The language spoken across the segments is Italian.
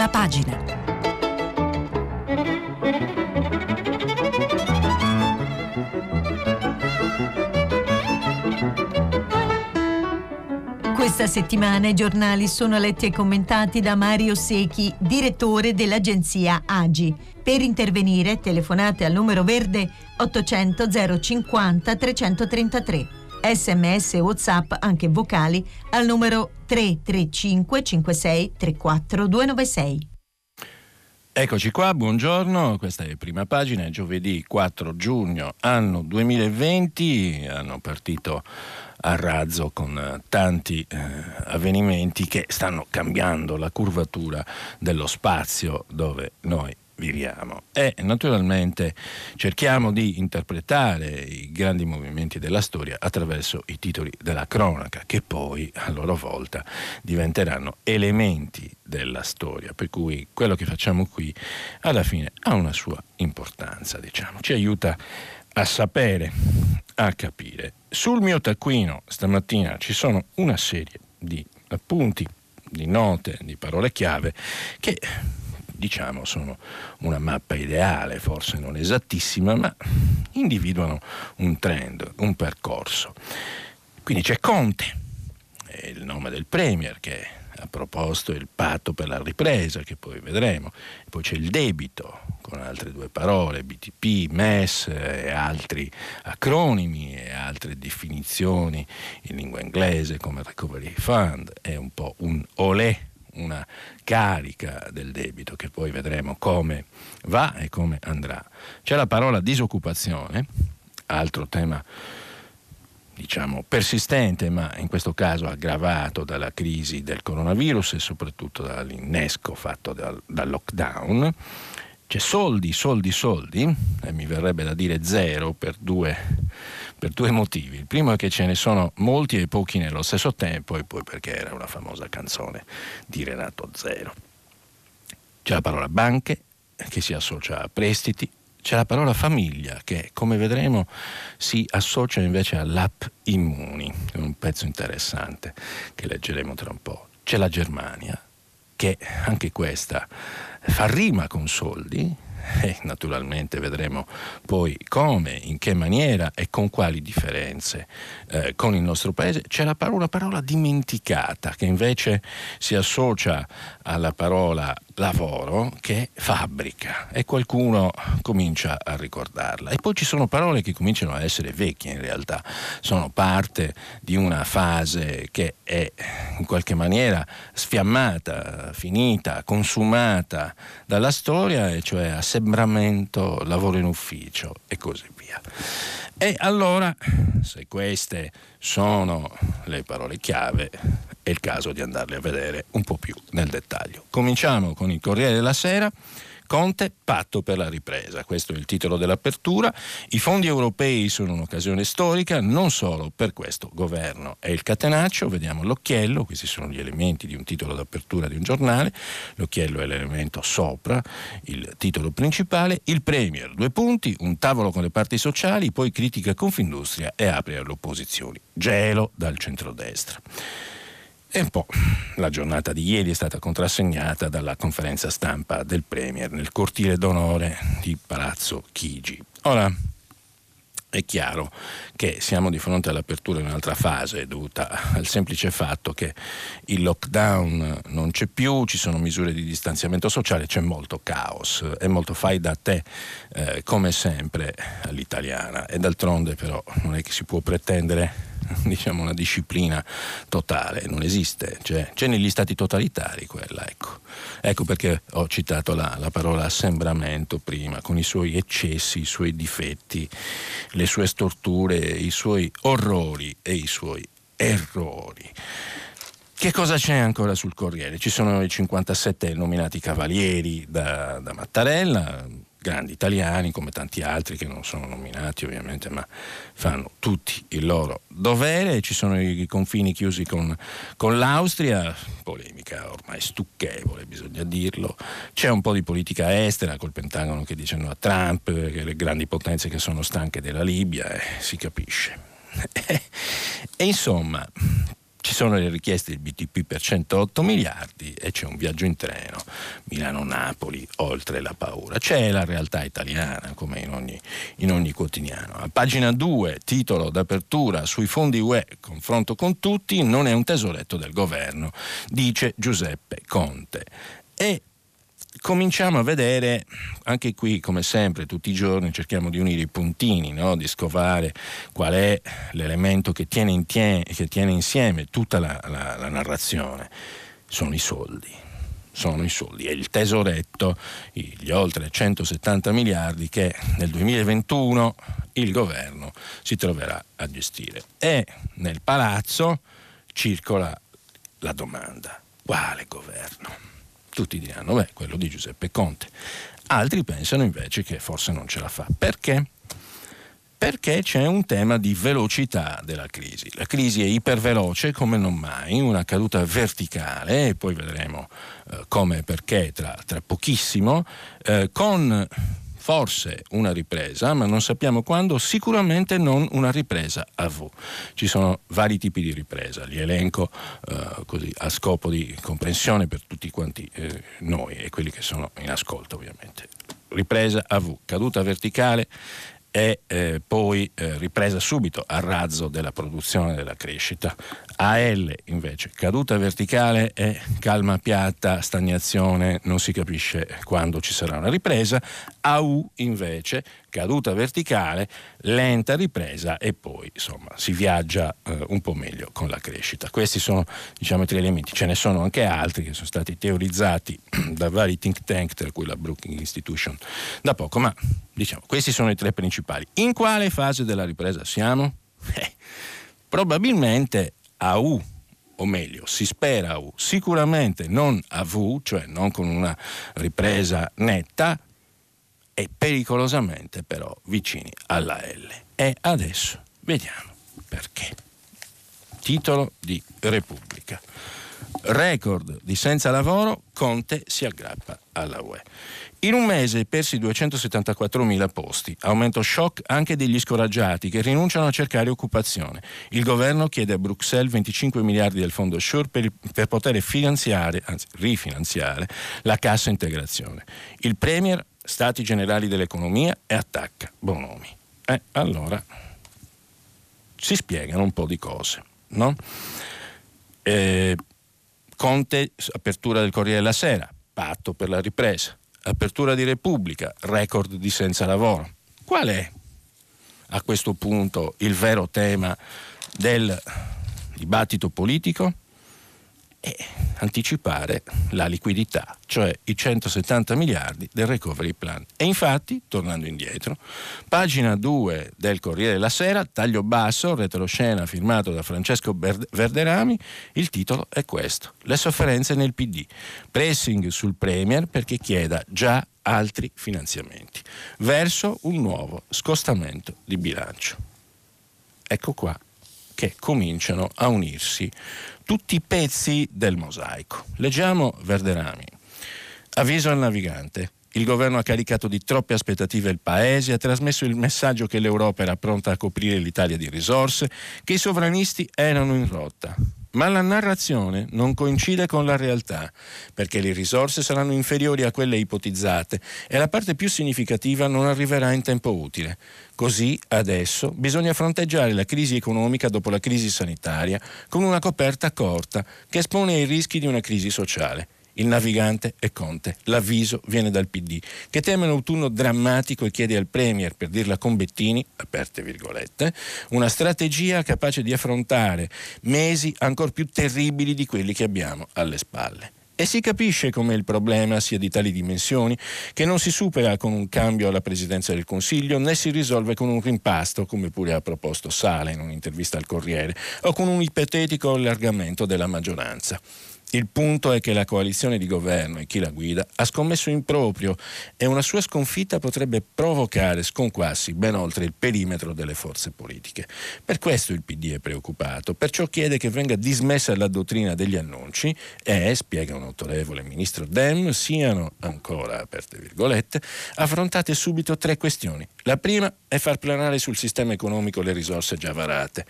prima pagina. Questa settimana i giornali sono letti e commentati da Mario Sechi, direttore dell'agenzia AGI. Per intervenire telefonate al numero verde 800 050 333. SMS e WhatsApp, anche vocali, al numero 335 56 34 296. Eccoci qua, buongiorno, questa è prima pagina, è giovedì 4 giugno anno 2020, hanno partito a razzo con tanti avvenimenti che stanno cambiando la curvatura dello spazio dove noi viviamo e naturalmente cerchiamo di interpretare i grandi movimenti della storia attraverso i titoli della cronaca, che poi a loro volta diventeranno elementi della storia, per cui quello che facciamo qui alla fine ha una sua importanza, diciamo, ci aiuta a sapere, a capire. Sul mio taccuino stamattina ci sono una serie di appunti, di note, di parole chiave che diciamo sono una mappa ideale, forse non esattissima, ma individuano un trend, un percorso. Quindi c'è Conte, è il nome del premier che ha proposto il patto per la ripresa, che poi vedremo. Poi c'è il debito, con altre due parole, BTP, MES e altri acronimi e altre definizioni in lingua inglese come Recovery Fund, è un po' un olè, una carica del debito che poi vedremo come va e come andrà. C'è la parola disoccupazione, altro tema diciamo persistente, ma in questo caso aggravato dalla crisi del coronavirus e soprattutto dall'innesco fatto dal lockdown. C'è soldi, soldi, soldi, e mi verrebbe da dire zero per due motivi. Il primo è che ce ne sono molti e pochi nello stesso tempo, e poi perché era una famosa canzone di Renato Zero. C'è la parola banche, che si associa a prestiti. C'è la parola famiglia, che come vedremo si associa invece all'app Immuni, un pezzo interessante che leggeremo tra un po'. C'è la Germania, che anche questa fa rima con soldi e naturalmente vedremo poi come, in che maniera e con quali differenze con il nostro paese. C'è la parola dimenticata, che invece si associa alla parola lavoro, che fabbrica, e qualcuno comincia a ricordarla. E poi ci sono parole che cominciano a essere vecchie, in realtà sono parte di una fase che è in qualche maniera sfiammata, finita, consumata dalla storia, e cioè assembramento, lavoro in ufficio e così via. E allora, se queste sono le parole chiave, è il caso di andarle a vedere un po' più nel dettaglio. Cominciamo con il Corriere della Sera. Conte, patto per la ripresa. Questo è il titolo dell'apertura. I fondi europei sono un'occasione storica non solo per questo governo. È il catenaccio, vediamo l'occhiello, questi sono gli elementi di un titolo d'apertura di un giornale, l'occhiello è l'elemento sopra il titolo principale. Il premier, 2 punti, un tavolo con le parti sociali, poi critica Confindustria e apre alle opposizioni. Gelo dal centrodestra. E un po' la giornata di ieri è stata contrassegnata dalla conferenza stampa del premier nel cortile d'onore di Palazzo Chigi. Ora, è chiaro che siamo di fronte all'apertura di un'altra fase dovuta al semplice fatto che il lockdown non c'è più, ci sono misure di distanziamento sociale, c'è molto caos, è molto fai da te come sempre all'italiana, e d'altronde però non è che si può pretendere diciamo una disciplina totale, non esiste, cioè, c'è negli stati totalitari quella, ecco perché ho citato la parola assembramento prima, con i suoi eccessi, i suoi difetti, le sue storture, i suoi orrori e i suoi errori. Che cosa c'è ancora sul Corriere? Ci sono i 57 nominati cavalieri da Mattarella, grandi italiani come tanti altri che non sono nominati ovviamente, ma fanno tutti il loro dovere. Ci sono i confini chiusi con l'Austria, polemica ormai stucchevole, bisogna dirlo. C'è un po' di politica estera col Pentagono che dice no a Trump, che le grandi potenze che sono stanche della Libia, si capisce. E insomma, Ci sono le richieste del BTP per 108 miliardi e c'è un viaggio in treno Milano-Napoli oltre la paura. C'è la realtà italiana come in ogni quotidiano. A pagina 2, titolo d'apertura sui fondi UE, confronto con tutti, non è un tesoretto del governo, dice Giuseppe Conte. E cominciamo a vedere, anche qui come sempre tutti i giorni cerchiamo di unire i puntini, no? Di scovare qual è l'elemento che tiene insieme tutta la narrazione. Sono i soldi, è il tesoretto, gli oltre 170 miliardi che nel 2021 il governo si troverà a gestire. E nel palazzo circola la domanda: quale governo? Tutti diranno, quello di Giuseppe Conte. Altri pensano invece che forse non ce la fa. Perché? Perché c'è un tema di velocità della crisi. La crisi è iperveloce come non mai, una caduta verticale, e poi vedremo come e perché tra pochissimo, con forse una ripresa, ma non sappiamo quando, sicuramente non una ripresa a V. Ci sono vari tipi di ripresa, li elenco così a scopo di comprensione per tutti quanti noi e quelli che sono in ascolto ovviamente. Ripresa a V, caduta verticale e poi ripresa subito a razzo della produzione e della crescita. AL invece, caduta verticale e calma piatta, stagnazione, non si capisce quando ci sarà una ripresa. AU invece, caduta verticale, lenta ripresa e poi insomma si viaggia un po' meglio con la crescita. Questi sono, diciamo, i tre elementi. Ce ne sono anche altri che sono stati teorizzati da vari think tank, tra cui la Brookings Institution da poco, ma diciamo questi sono i tre principali. In quale fase della ripresa siamo? Probabilmente a U, o meglio si spera a U, sicuramente non a V, cioè non con una ripresa netta, e pericolosamente però vicini alla L. E adesso vediamo perché. Titolo di Repubblica: record di senza lavoro, Conte si aggrappa alla UE. In un mese persi 274.000 posti, aumento shock anche degli scoraggiati che rinunciano a cercare occupazione. Il governo chiede a Bruxelles 25 miliardi del fondo Sure per poter rifinanziare la cassa integrazione. Il Premier, Stati Generali dell'Economia, e attacca Bonomi. Allora si spiegano un po' di cose, no? Conte, apertura del Corriere della Sera, patto per la ripresa. Apertura di Repubblica, record di senza lavoro. Qual è a questo punto il vero tema del dibattito politico? Anticipare la liquidità, cioè i 170 miliardi del Recovery Plan. E infatti, tornando indietro, pagina 2 del Corriere della Sera, taglio basso, retroscena firmato da Francesco Verderami, il titolo è questo: le sofferenze nel PD, pressing sul Premier perché chieda già altri finanziamenti verso un nuovo scostamento di bilancio. Ecco qua che cominciano a unirsi tutti i pezzi del mosaico. Leggiamo Verderami. Avviso al navigante. Il governo ha caricato di troppe aspettative il paese, ha trasmesso il messaggio che l'Europa era pronta a coprire l'Italia di risorse, che i sovranisti erano in rotta. Ma la narrazione non coincide con la realtà, perché le risorse saranno inferiori a quelle ipotizzate e la parte più significativa non arriverà in tempo utile. Così, adesso, bisogna fronteggiare la crisi economica dopo la crisi sanitaria con una coperta corta che espone ai rischi di una crisi sociale. Il navigante è Conte, l'avviso viene dal PD, che teme un autunno drammatico e chiede al Premier, per dirla con Bettini, aperte virgolette, una strategia capace di affrontare mesi ancor più terribili di quelli che abbiamo alle spalle. E si capisce come il problema sia di tali dimensioni che non si supera con un cambio alla presidenza del Consiglio, né si risolve con un rimpasto, come pure ha proposto Sala in un'intervista al Corriere, o con un ipotetico allargamento della maggioranza. Il punto è che la coalizione di governo e chi la guida ha scommesso in proprio e una sua sconfitta potrebbe provocare sconquassi ben oltre il perimetro delle forze politiche. Per questo il PD è preoccupato, perciò chiede che venga dismessa la dottrina degli annunci e, spiega un autorevole ministro Dem, siano, ancora aperte virgolette, affrontate subito tre questioni. La prima è far planare sul sistema economico le risorse già varate.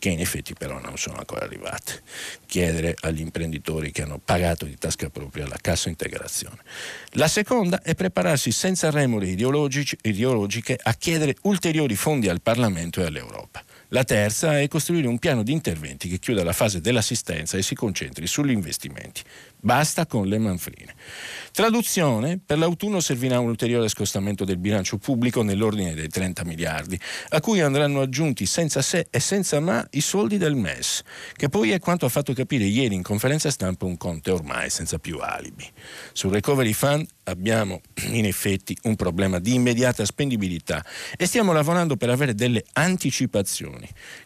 che in effetti però non sono ancora arrivate. Chiedere agli imprenditori che hanno pagato di tasca propria la cassa integrazione. La seconda è prepararsi senza remore ideologiche a chiedere ulteriori fondi al Parlamento e all'Europa. La terza è costruire un piano di interventi che chiuda la fase dell'assistenza e si concentri sugli investimenti. Basta con le manfrine. Traduzione: per l'autunno servirà un ulteriore scostamento del bilancio pubblico nell'ordine dei 30 miliardi, a cui andranno aggiunti senza se e senza ma i soldi del MES, che poi è quanto ha fatto capire ieri in conferenza stampa un Conte ormai senza più alibi. Sul Recovery Fund abbiamo in effetti un problema di immediata spendibilità e stiamo lavorando per avere delle anticipazioni.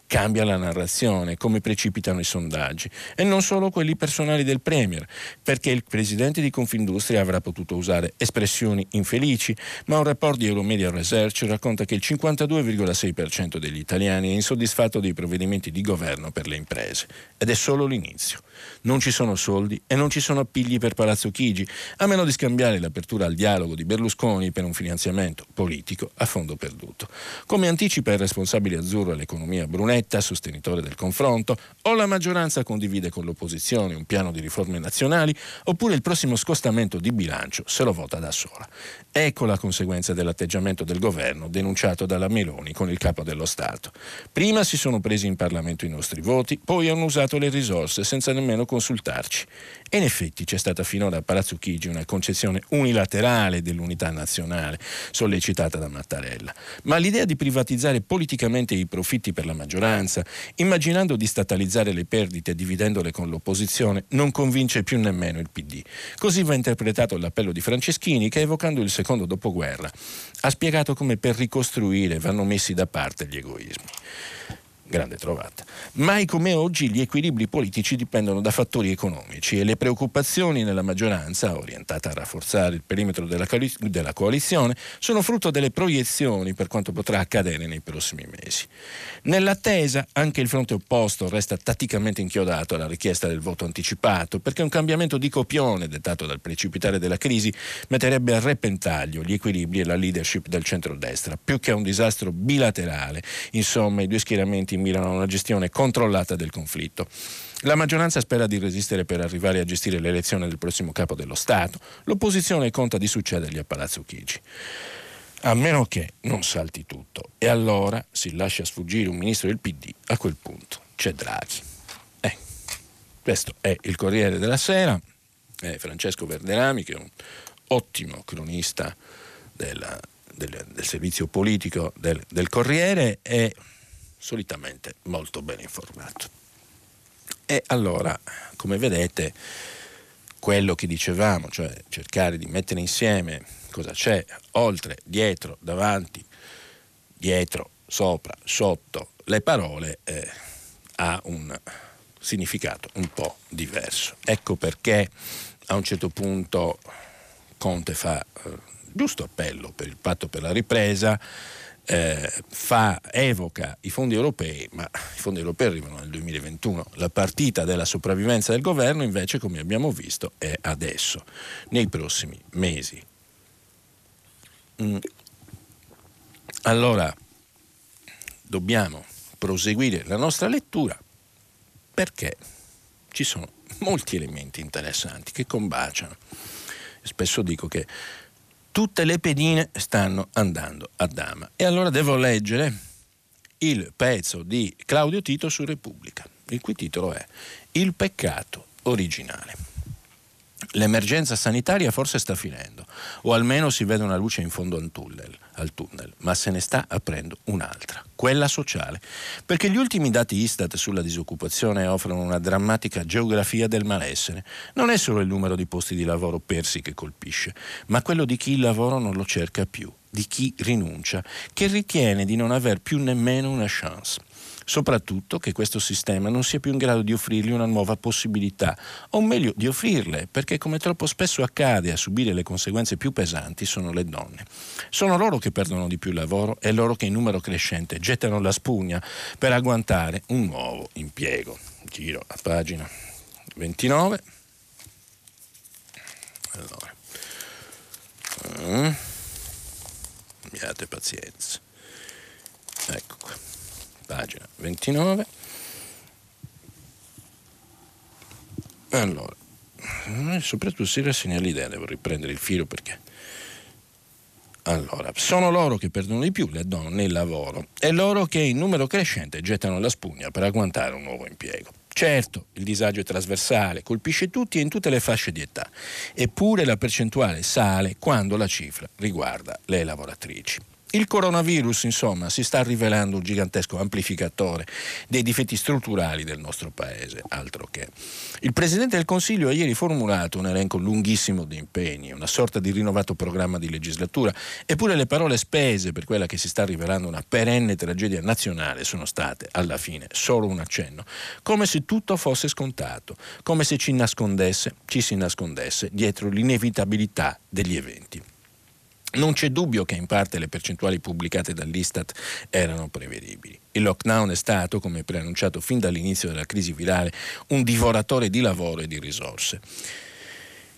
Cambia la narrazione, come precipitano i sondaggi, e non solo quelli personali del Premier, perché il presidente di Confindustria avrà potuto usare espressioni infelici, ma un report di Euromedia Research racconta che il 52,6% degli italiani è insoddisfatto dei provvedimenti di governo per le imprese, ed è solo l'inizio. Non ci sono soldi e non ci sono appigli per Palazzo Chigi, a meno di scambiare l'apertura al dialogo di Berlusconi per un finanziamento politico a fondo perduto. Come anticipa il responsabile azzurro all'economia Brunetta, sostenitore del confronto, o la maggioranza condivide con l'opposizione un piano di riforme nazionali, oppure il prossimo scostamento di bilancio se lo vota da sola. Ecco la conseguenza dell'atteggiamento del governo denunciato dalla Meloni con il capo dello Stato. Prima si sono presi in Parlamento i nostri voti, poi hanno usato le risorse senza nemmeno consultarci. E in effetti c'è stata finora a Palazzo Chigi una concezione unilaterale dell'unità nazionale, sollecitata da Mattarella. Ma l'idea di privatizzare politicamente i profitti per la maggioranza, immaginando di statalizzare le perdite dividendole con l'opposizione, non convince più nemmeno il PD. Così va interpretato l'appello di Franceschini che, evocando il secondo dopoguerra, ha spiegato come per ricostruire vanno messi da parte gli egoismi. Grande trovata. Mai come oggi gli equilibri politici dipendono da fattori economici e le preoccupazioni nella maggioranza, orientata a rafforzare il perimetro della coalizione, sono frutto delle proiezioni per quanto potrà accadere nei prossimi mesi. Nell'attesa, anche il fronte opposto resta tatticamente inchiodato alla richiesta del voto anticipato, perché un cambiamento di copione dettato dal precipitare della crisi metterebbe a repentaglio gli equilibri e la leadership del centrodestra, più che a un disastro bilaterale. Insomma, i due schieramenti mirano a una gestione controllata del conflitto. La maggioranza spera di resistere per arrivare a gestire l'elezione del prossimo capo dello Stato. L'opposizione conta di succedergli a Palazzo Chigi. A meno che non salti tutto. E allora si lascia sfuggire un ministro del PD. A quel punto c'è Draghi. Questo è il Corriere della Sera. Francesco Verderami, che è un ottimo cronista del servizio politico del Corriere, è solitamente molto ben informato. E allora, come vedete, quello che dicevamo, cioè cercare di mettere insieme cosa c'è oltre, dietro, davanti, dietro, sopra, sotto le parole, ha un significato un po' diverso. Ecco perché a un certo punto Conte fa giusto appello per il patto per la ripresa, evoca i fondi europei, ma i fondi europei arrivano nel 2021. La partita della sopravvivenza del governo invece, come abbiamo visto, è adesso, nei prossimi mesi. Allora dobbiamo proseguire la nostra lettura, perché ci sono molti elementi interessanti che combaciano. Spesso dico che tutte le pedine stanno andando a dama. E allora devo leggere il pezzo di Claudio Tito su Repubblica, il cui titolo è Il peccato originale. L'emergenza sanitaria forse sta finendo, o almeno si vede una luce in fondo al tunnel, ma se ne sta aprendo un'altra, quella sociale, perché gli ultimi dati Istat sulla disoccupazione offrono una drammatica geografia del malessere. Non è solo il numero di posti di lavoro persi che colpisce, ma quello di chi il lavoro non lo cerca più, di chi rinuncia, che ritiene di non aver più nemmeno una chance. Soprattutto che questo sistema non sia più in grado di offrirgli una nuova possibilità, o meglio di offrirle, perché come troppo spesso accade a subire le conseguenze più pesanti sono le donne. Sono loro che perdono di più il lavoro e loro che in numero crescente gettano la spugna per agguantare un nuovo impiego. Giro a pagina 29. Allora. Abbiate pazienza. Ecco qua. Pagina 29, Allora, soprattutto si rassegna l'idea, devo riprendere il filo perché... Allora, sono loro che perdono di più, le donne, il lavoro, e loro che in numero crescente gettano la spugna per agguantare un nuovo impiego. Certo, il disagio è trasversale, colpisce tutti e in tutte le fasce di età, eppure la percentuale sale quando la cifra riguarda le lavoratrici. Il coronavirus, insomma, si sta rivelando un gigantesco amplificatore dei difetti strutturali del nostro paese, altro che. Il Presidente del Consiglio ha ieri formulato un elenco lunghissimo di impegni, una sorta di rinnovato programma di legislatura, eppure le parole spese per quella che si sta rivelando una perenne tragedia nazionale sono state, alla fine, solo un accenno, come se tutto fosse scontato, come se ci si nascondesse dietro l'inevitabilità degli eventi. Non c'è dubbio che in parte le percentuali pubblicate dall'Istat erano prevedibili. Il lockdown è stato, come preannunciato fin dall'inizio della crisi virale, un divoratore di lavoro e di risorse.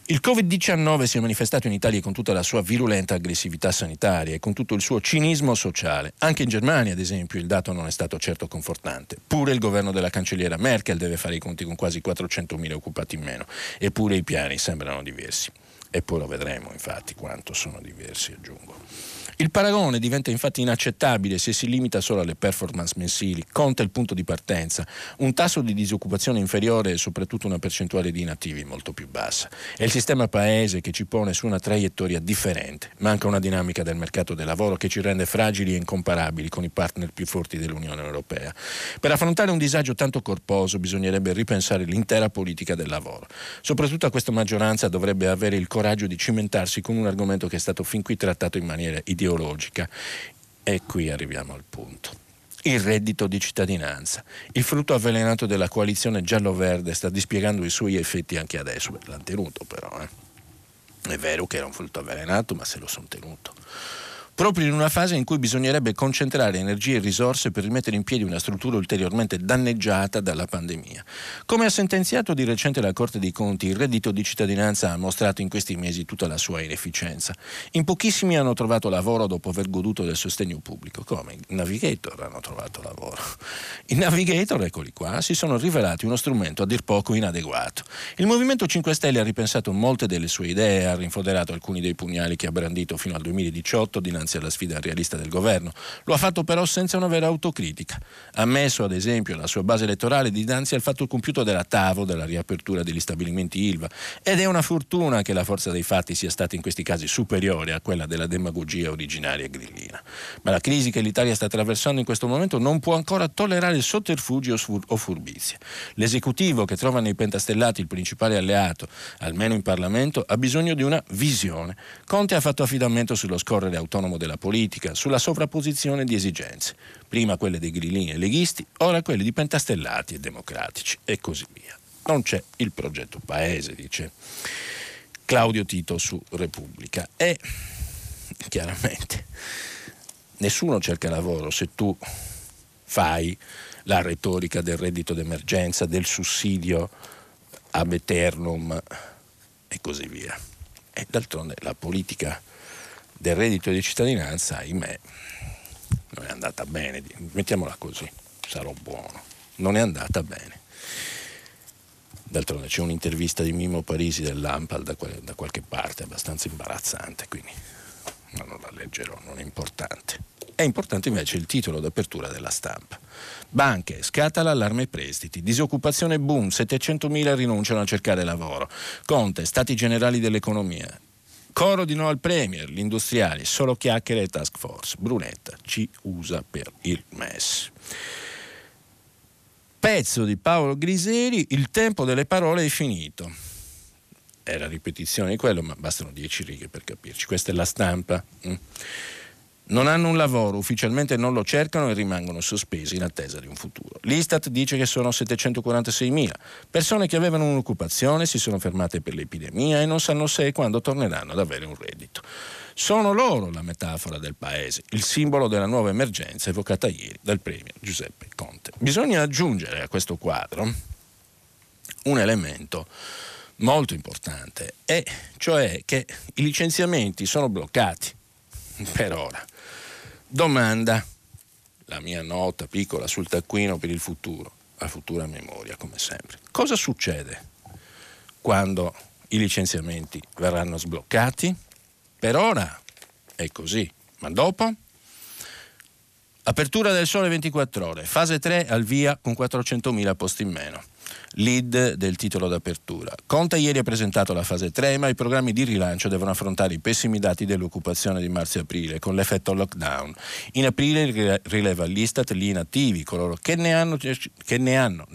Il Covid-19 si è manifestato in Italia con tutta la sua virulenta aggressività sanitaria e con tutto il suo cinismo sociale. Anche in Germania, ad esempio, il dato non è stato certo confortante. Pure il governo della cancelliera Merkel deve fare i conti con quasi 400.000 occupati in meno. Eppure i piani sembrano diversi. E poi lo vedremo, infatti, quanto sono diversi, aggiungo. Il paragone diventa infatti inaccettabile se si limita solo alle performance mensili. Conta il punto di partenza, un tasso di disoccupazione inferiore e soprattutto una percentuale di inattivi molto più bassa. È il sistema paese che ci pone su una traiettoria differente. Manca una dinamica del mercato del lavoro che ci rende fragili e incomparabili con i partner più forti dell'Unione Europea. Per affrontare un disagio tanto corposo bisognerebbe ripensare l'intera politica del lavoro. Soprattutto a questa maggioranza dovrebbe avere il coraggio di cimentarsi con un argomento che è stato fin qui trattato in maniera ideologica. E qui arriviamo al punto. Il reddito di cittadinanza. Il frutto avvelenato della coalizione giallo-verde sta dispiegando i suoi effetti anche adesso. Beh, l'hanno tenuto però, È vero che era un frutto avvelenato, ma se lo sono tenuto. Proprio in una fase in cui bisognerebbe concentrare energie e risorse per rimettere in piedi una struttura ulteriormente danneggiata dalla pandemia. Come ha sentenziato di recente la Corte dei Conti, il reddito di cittadinanza ha mostrato in questi mesi tutta la sua inefficienza. In pochissimi hanno trovato lavoro dopo aver goduto del sostegno pubblico. Come? I navigator hanno trovato lavoro. I navigator, eccoli qua, si sono rivelati uno strumento a dir poco inadeguato. Il Movimento 5 Stelle ha ripensato molte delle sue idee, ha rinfoderato alcuni dei pugnali che ha brandito fino al 2018 dinanzi alla sfida realista del governo. Lo ha fatto però senza una vera autocritica. Ha messo ad esempio la sua base elettorale dinanzi al fatto compiuto della TAVO, della riapertura degli stabilimenti ILVA, ed è una fortuna che la forza dei fatti sia stata in questi casi superiore a quella della demagogia originaria grillina. Ma la crisi che l'Italia sta attraversando in questo momento non può ancora tollerare sotterfugi o furbizie. L'esecutivo, che trova nei pentastellati il principale alleato, almeno in Parlamento, ha bisogno di una visione. Conte ha fatto affidamento sullo scorrere autonomo della politica, sulla sovrapposizione di esigenze, prima quelle dei grillini e leghisti, ora quelle di pentastellati e democratici, e così via. Non c'è il progetto paese, dice Claudio Tito su Repubblica, e chiaramente nessuno cerca lavoro se tu fai la retorica del reddito d'emergenza, del susssidio ad eternum e così via. E d'altronde la politica del reddito di cittadinanza, ahimè, non è andata bene, mettiamola così, sarò buono, non è andata bene. D'altronde c'è un'intervista di Mimmo Parisi dell'ANPAL da qualche parte abbastanza imbarazzante, quindi non la leggerò, non è importante. È importante invece il titolo d'apertura della Stampa. Banche, scatta l'allarme prestiti, disoccupazione boom, 700.000 rinunciano a cercare lavoro. Conte, stati generali dell'economia. Coro di no al Premier, gli industriali, solo chiacchiere e task force. Brunetta ci usa per il MES. Pezzo di Paolo Griseri, il tempo delle parole è finito. Era ripetizione di quello, ma bastano 10 righe per capirci. Questa è la Stampa. Non hanno un lavoro, ufficialmente non lo cercano e rimangono sospesi in attesa di un futuro. L'Istat dice che sono 746.000. Persone che avevano un'occupazione si sono fermate per l'epidemia e non sanno se e quando torneranno ad avere un reddito. Sono loro la metafora del paese, il simbolo della nuova emergenza evocata ieri dal premier Giuseppe Conte. Bisogna aggiungere a questo quadro un elemento molto importante, e cioè che i licenziamenti sono bloccati per ora. Domanda, la mia nota piccola sul taccuino per il futuro, a futura memoria come sempre. Cosa succede quando i licenziamenti verranno sbloccati. Per ora è così, ma dopo? Apertura del Sole 24 Ore, fase 3 al via con 400.000 posti in meno. Lead del titolo d'apertura. Conte ieri ha presentato la fase 3, ma i programmi di rilancio devono affrontare i pessimi dati dell'occupazione di marzo e aprile con l'effetto lockdown. In aprile rileva l'Istat, gli inattivi, coloro che ne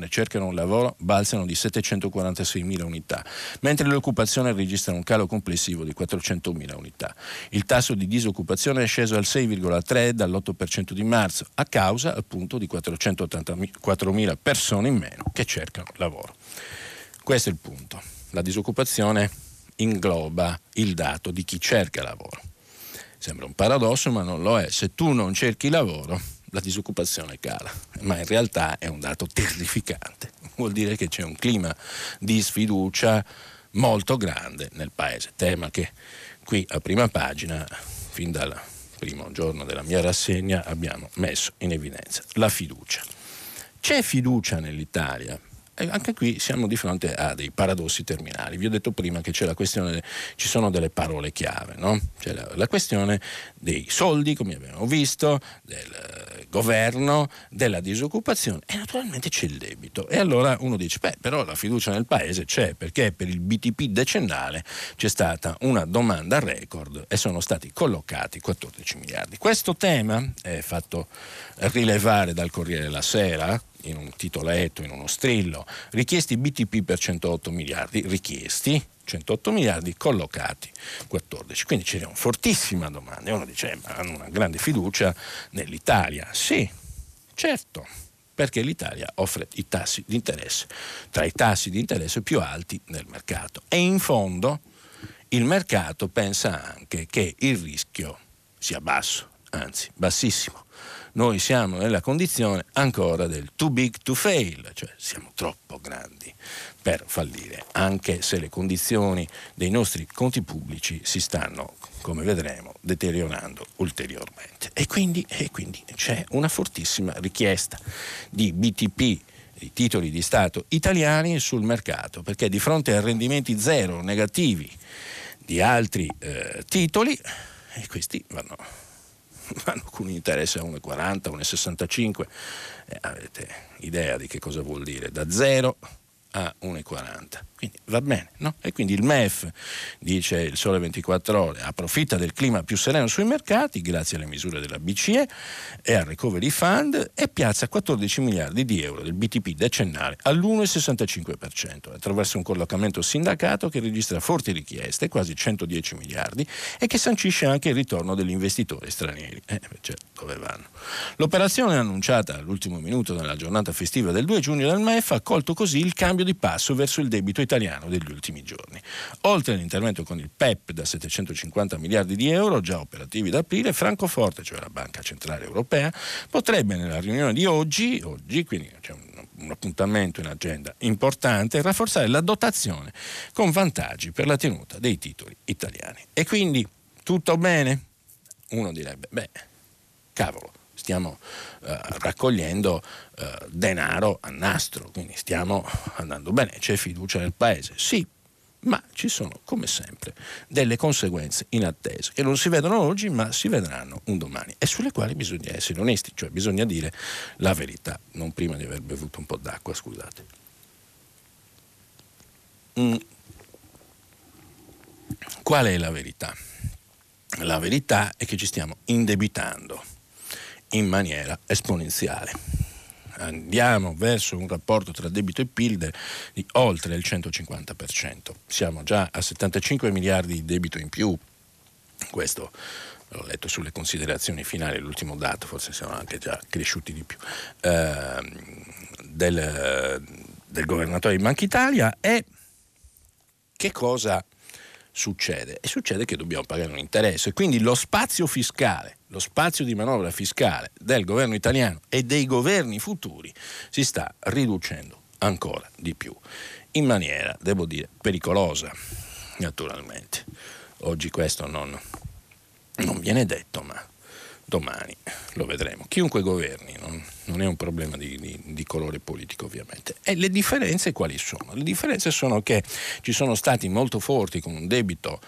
cercano un lavoro, balzano di 746.000 unità, mentre l'occupazione registra un calo complessivo di 400.000 unità. Il tasso di disoccupazione è sceso al 6,3 dall'8% di marzo, a causa appunto di 484.000 persone in meno che cercano lavoro. Questo è il punto. La disoccupazione ingloba il dato di chi cerca lavoro. Sembra un paradosso, ma non lo è. Se tu non cerchi lavoro, la disoccupazione cala, ma in realtà è un dato terrificante. Vuol dire che c'è un clima di sfiducia molto grande nel paese, tema che qui a prima pagina, fin dal primo giorno della mia rassegna, abbiamo messo in evidenza. La fiducia. C'è fiducia nell'Italia? Anche qui siamo di fronte a dei paradossi terminali. Vi ho detto prima che c'è la questione, ci sono delle parole chiave, no? C'è la questione dei soldi, come abbiamo visto, del governo, della disoccupazione, e naturalmente c'è il debito. E allora uno dice, beh, però la fiducia nel paese c'è, perché per il BTP decennale c'è stata una domanda record e sono stati collocati 14 miliardi. Questo tema è fatto rilevare dal Corriere della Sera, in un titoletto, in uno strillo: richiesti BTP per 108 miliardi, richiesti 108 miliardi, collocati 14. Quindi c'era una fortissima domanda e uno dice, ma hanno una grande fiducia nell'Italia. Sì, certo, perché l'Italia offre i tassi di interesse, tra i tassi di interesse più alti nel mercato, e in fondo il mercato pensa anche che il rischio sia basso, anzi bassissimo. Noi siamo nella condizione ancora del too big to fail, cioè siamo troppo grandi per fallire, anche se le condizioni dei nostri conti pubblici si stanno, come vedremo, deteriorando ulteriormente. E quindi c'è una fortissima richiesta di BTP, di titoli di Stato italiani sul mercato, perché di fronte a rendimenti zero, negativi, di altri titoli, e questi vanno con un interesse a 1,40, 1,65, avete idea di che cosa vuol dire, da 0 a 1,40, quindi va bene, no? E quindi il MEF, dice il Sole 24 Ore, approfitta del clima più sereno sui mercati grazie alle misure della BCE e al Recovery Fund e piazza 14 miliardi di euro del BTP decennale all'1,65% attraverso un collocamento sindacato che registra forti richieste, quasi 110 miliardi, e che sancisce anche il ritorno degli investitori stranieri. Cioè, dove vanno? L'operazione annunciata all'ultimo minuto nella giornata festiva del 2 giugno del MEF ha colto così il cambio di passo verso il debito italiano degli ultimi giorni. Oltre all'intervento con il PEP da 750 miliardi di euro già operativi da aprile, Francoforte, cioè la Banca Centrale Europea, potrebbe nella riunione di oggi, quindi c'è un appuntamento in agenda importante, rafforzare la dotazione con vantaggi per la tenuta dei titoli italiani. E quindi tutto bene? Uno direbbe, beh, cavolo, stiamo raccogliendo denaro a nastro, quindi stiamo andando bene, c'è fiducia nel paese. Sì, ma ci sono come sempre delle conseguenze inattese che non si vedono oggi ma si vedranno un domani, e sulle quali bisogna essere onesti, cioè bisogna dire la verità, non prima di aver bevuto un po' d'acqua, scusate. Qual è la verità? La verità è che ci stiamo indebitando in maniera esponenziale. Andiamo verso un rapporto tra debito e PIL di oltre il 150%. Siamo già a 75 miliardi di debito in più. Questo l'ho letto sulle considerazioni finali, l'ultimo dato, forse siamo anche già cresciuti di più, del governatore di Banca Italia. E che cosa succede? E succede che dobbiamo pagare un interesse. Quindi lo spazio fiscale, lo spazio di manovra fiscale del governo italiano e dei governi futuri si sta riducendo ancora di più, in maniera, devo dire, pericolosa, naturalmente. Oggi questo non viene detto, ma domani lo vedremo. Chiunque governi, non non è un problema di colore politico, ovviamente. E le differenze quali sono? Le differenze sono che ci sono stati molto forti con un debito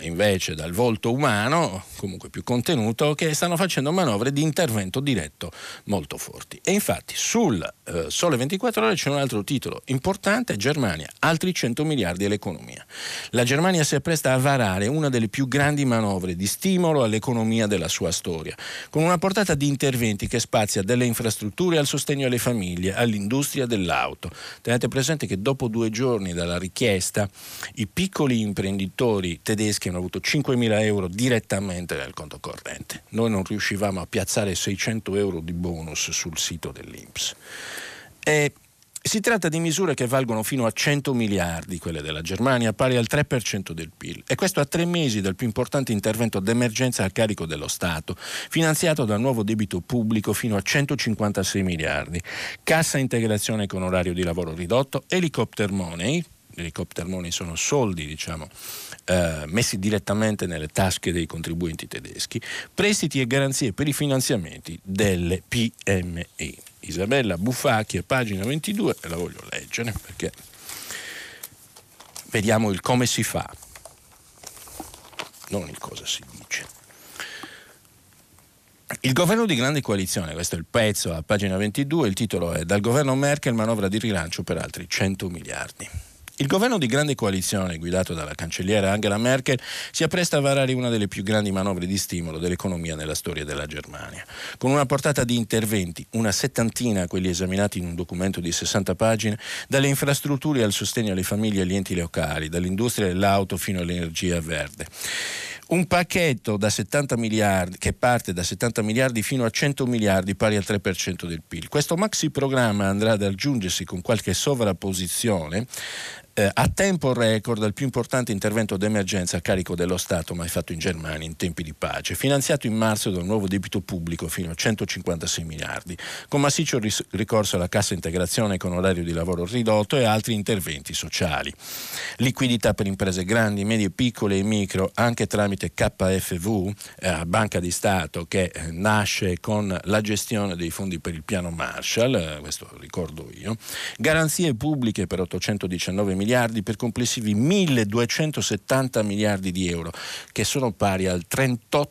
invece dal volto umano, comunque più contenuto, che stanno facendo manovre di intervento diretto molto forti. E infatti sul Sole 24 Ore c'è un altro titolo importante: Germania, altri 100 miliardi all'economia. La Germania si appresta a varare una delle più grandi manovre di stimolo all'economia della sua storia, con una portata di interventi che spazia dalle infrastrutture al sostegno alle famiglie, all'industria dell'auto. Tenete presente che dopo 2 giorni dalla richiesta i piccoli imprenditori tedeschi hanno avuto 5.000 euro direttamente dal conto corrente. Noi non riuscivamo a piazzare 600 euro di bonus sul sito dell'INPS. E si tratta di misure che valgono fino a 100 miliardi, quelle della Germania, pari al 3% del PIL. E questo a 3 mesi dal più importante intervento d'emergenza a carico dello Stato, finanziato dal nuovo debito pubblico fino a 156 miliardi. Cassa integrazione con orario di lavoro ridotto, helicopter money. Gli helicopter money sono soldi, messi direttamente nelle tasche dei contribuenti tedeschi, prestiti e garanzie per i finanziamenti delle PMI. Isabella Buffacchi, a pagina 22, la voglio leggere perché vediamo il come si fa, non il cosa si dice. Il governo di grande coalizione, questo è il pezzo a pagina 22, il titolo è: dal governo Merkel manovra di rilancio per altri 100 miliardi. Il governo di grande coalizione, guidato dalla cancelliera Angela Merkel, si appresta a varare una delle più grandi manovre di stimolo dell'economia nella storia della Germania, con una portata di interventi, una settantina quelli esaminati in un documento di 60 pagine, dalle infrastrutture al sostegno alle famiglie e agli enti locali, dall'industria dell'auto fino all'energia verde. Un pacchetto da 70 miliardi che parte da 70 miliardi fino a 100 miliardi, pari al 3% del PIL. Questo maxi programma andrà ad aggiungersi con qualche sovrapposizione a tempo record al più importante intervento d'emergenza a carico dello Stato mai fatto in Germania in tempi di pace, finanziato in marzo da un nuovo debito pubblico fino a 156 miliardi, con massiccio ricorso alla cassa integrazione con orario di lavoro ridotto e altri interventi sociali. Liquidità per imprese grandi, medie, piccole e micro, anche tramite KfW, Banca di Stato che nasce con la gestione dei fondi per il piano Marshall, questo ricordo io, garanzie pubbliche per 819 miliardi per complessivi 1.270 miliardi di euro, che sono pari al 38%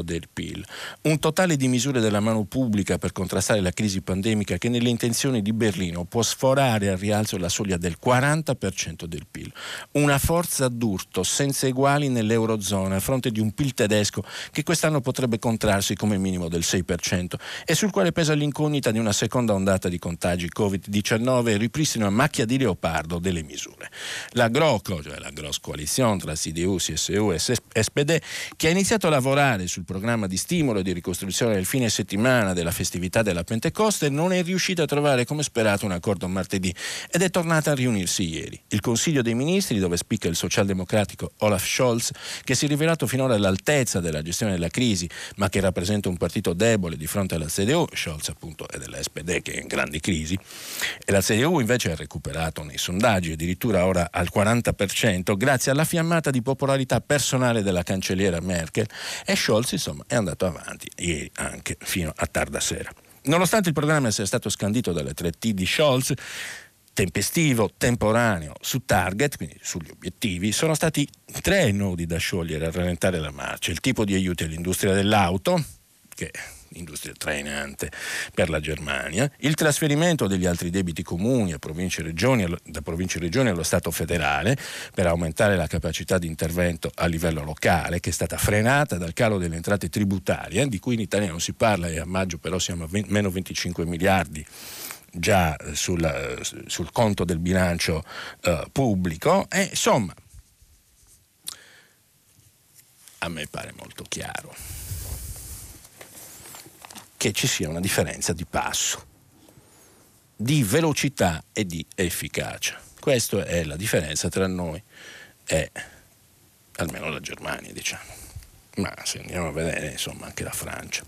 del PIL. Un totale di misure della mano pubblica per contrastare la crisi pandemica che nelle intenzioni di Berlino può sforare al rialzo la soglia del 40% del PIL. Una forza d'urto senza eguali nell'eurozona a fronte di un PIL tedesco che quest'anno potrebbe contrarsi come minimo del 6% e sul quale pesa l'incognita di una seconda ondata di contagi Covid-19 e ripristino a macchia di leopardo delle misure. La GroKo, cioè la Gross Coalition tra CDU, CSU e SPD, che ha iniziato a lavorare sul programma di stimolo e di ricostruzione del fine settimana della festività della Pentecoste, non è riuscita a trovare come sperato un accordo martedì ed è tornata a riunirsi ieri. Il Consiglio dei Ministri, dove spicca il socialdemocratico Olaf Scholz, che si è rivelato finora all'altezza della gestione della crisi, ma che rappresenta un partito debole di fronte alla CDU, Scholz appunto è della SPD che è in grandi crisi, e la CDU invece ha recuperato nei sondaggi, addirittura ora al 40%, grazie alla fiammata di popolarità personale della cancelliera Merkel. E Scholz, insomma, è andato avanti ieri anche fino a tarda sera. Nonostante il programma sia stato scandito dalle 3T di Scholz, tempestivo, temporaneo, su target, quindi sugli obiettivi, sono stati 3 nodi da sciogliere a rallentare la marcia: il tipo di aiuti all'industria dell'auto, che è industria trainante per la Germania, il trasferimento degli altri debiti comuni a province e regioni, da province e regioni allo Stato federale, per aumentare la capacità di intervento a livello locale, che è stata frenata dal calo delle entrate tributarie, di cui in Italia non si parla e a maggio però siamo a meno 25 miliardi già sul conto del bilancio pubblico. E insomma, a me pare molto chiaro che ci sia una differenza di passo, di velocità e di efficacia. Questa è la differenza tra noi e almeno la Germania, diciamo. Ma se andiamo a vedere, insomma, anche la Francia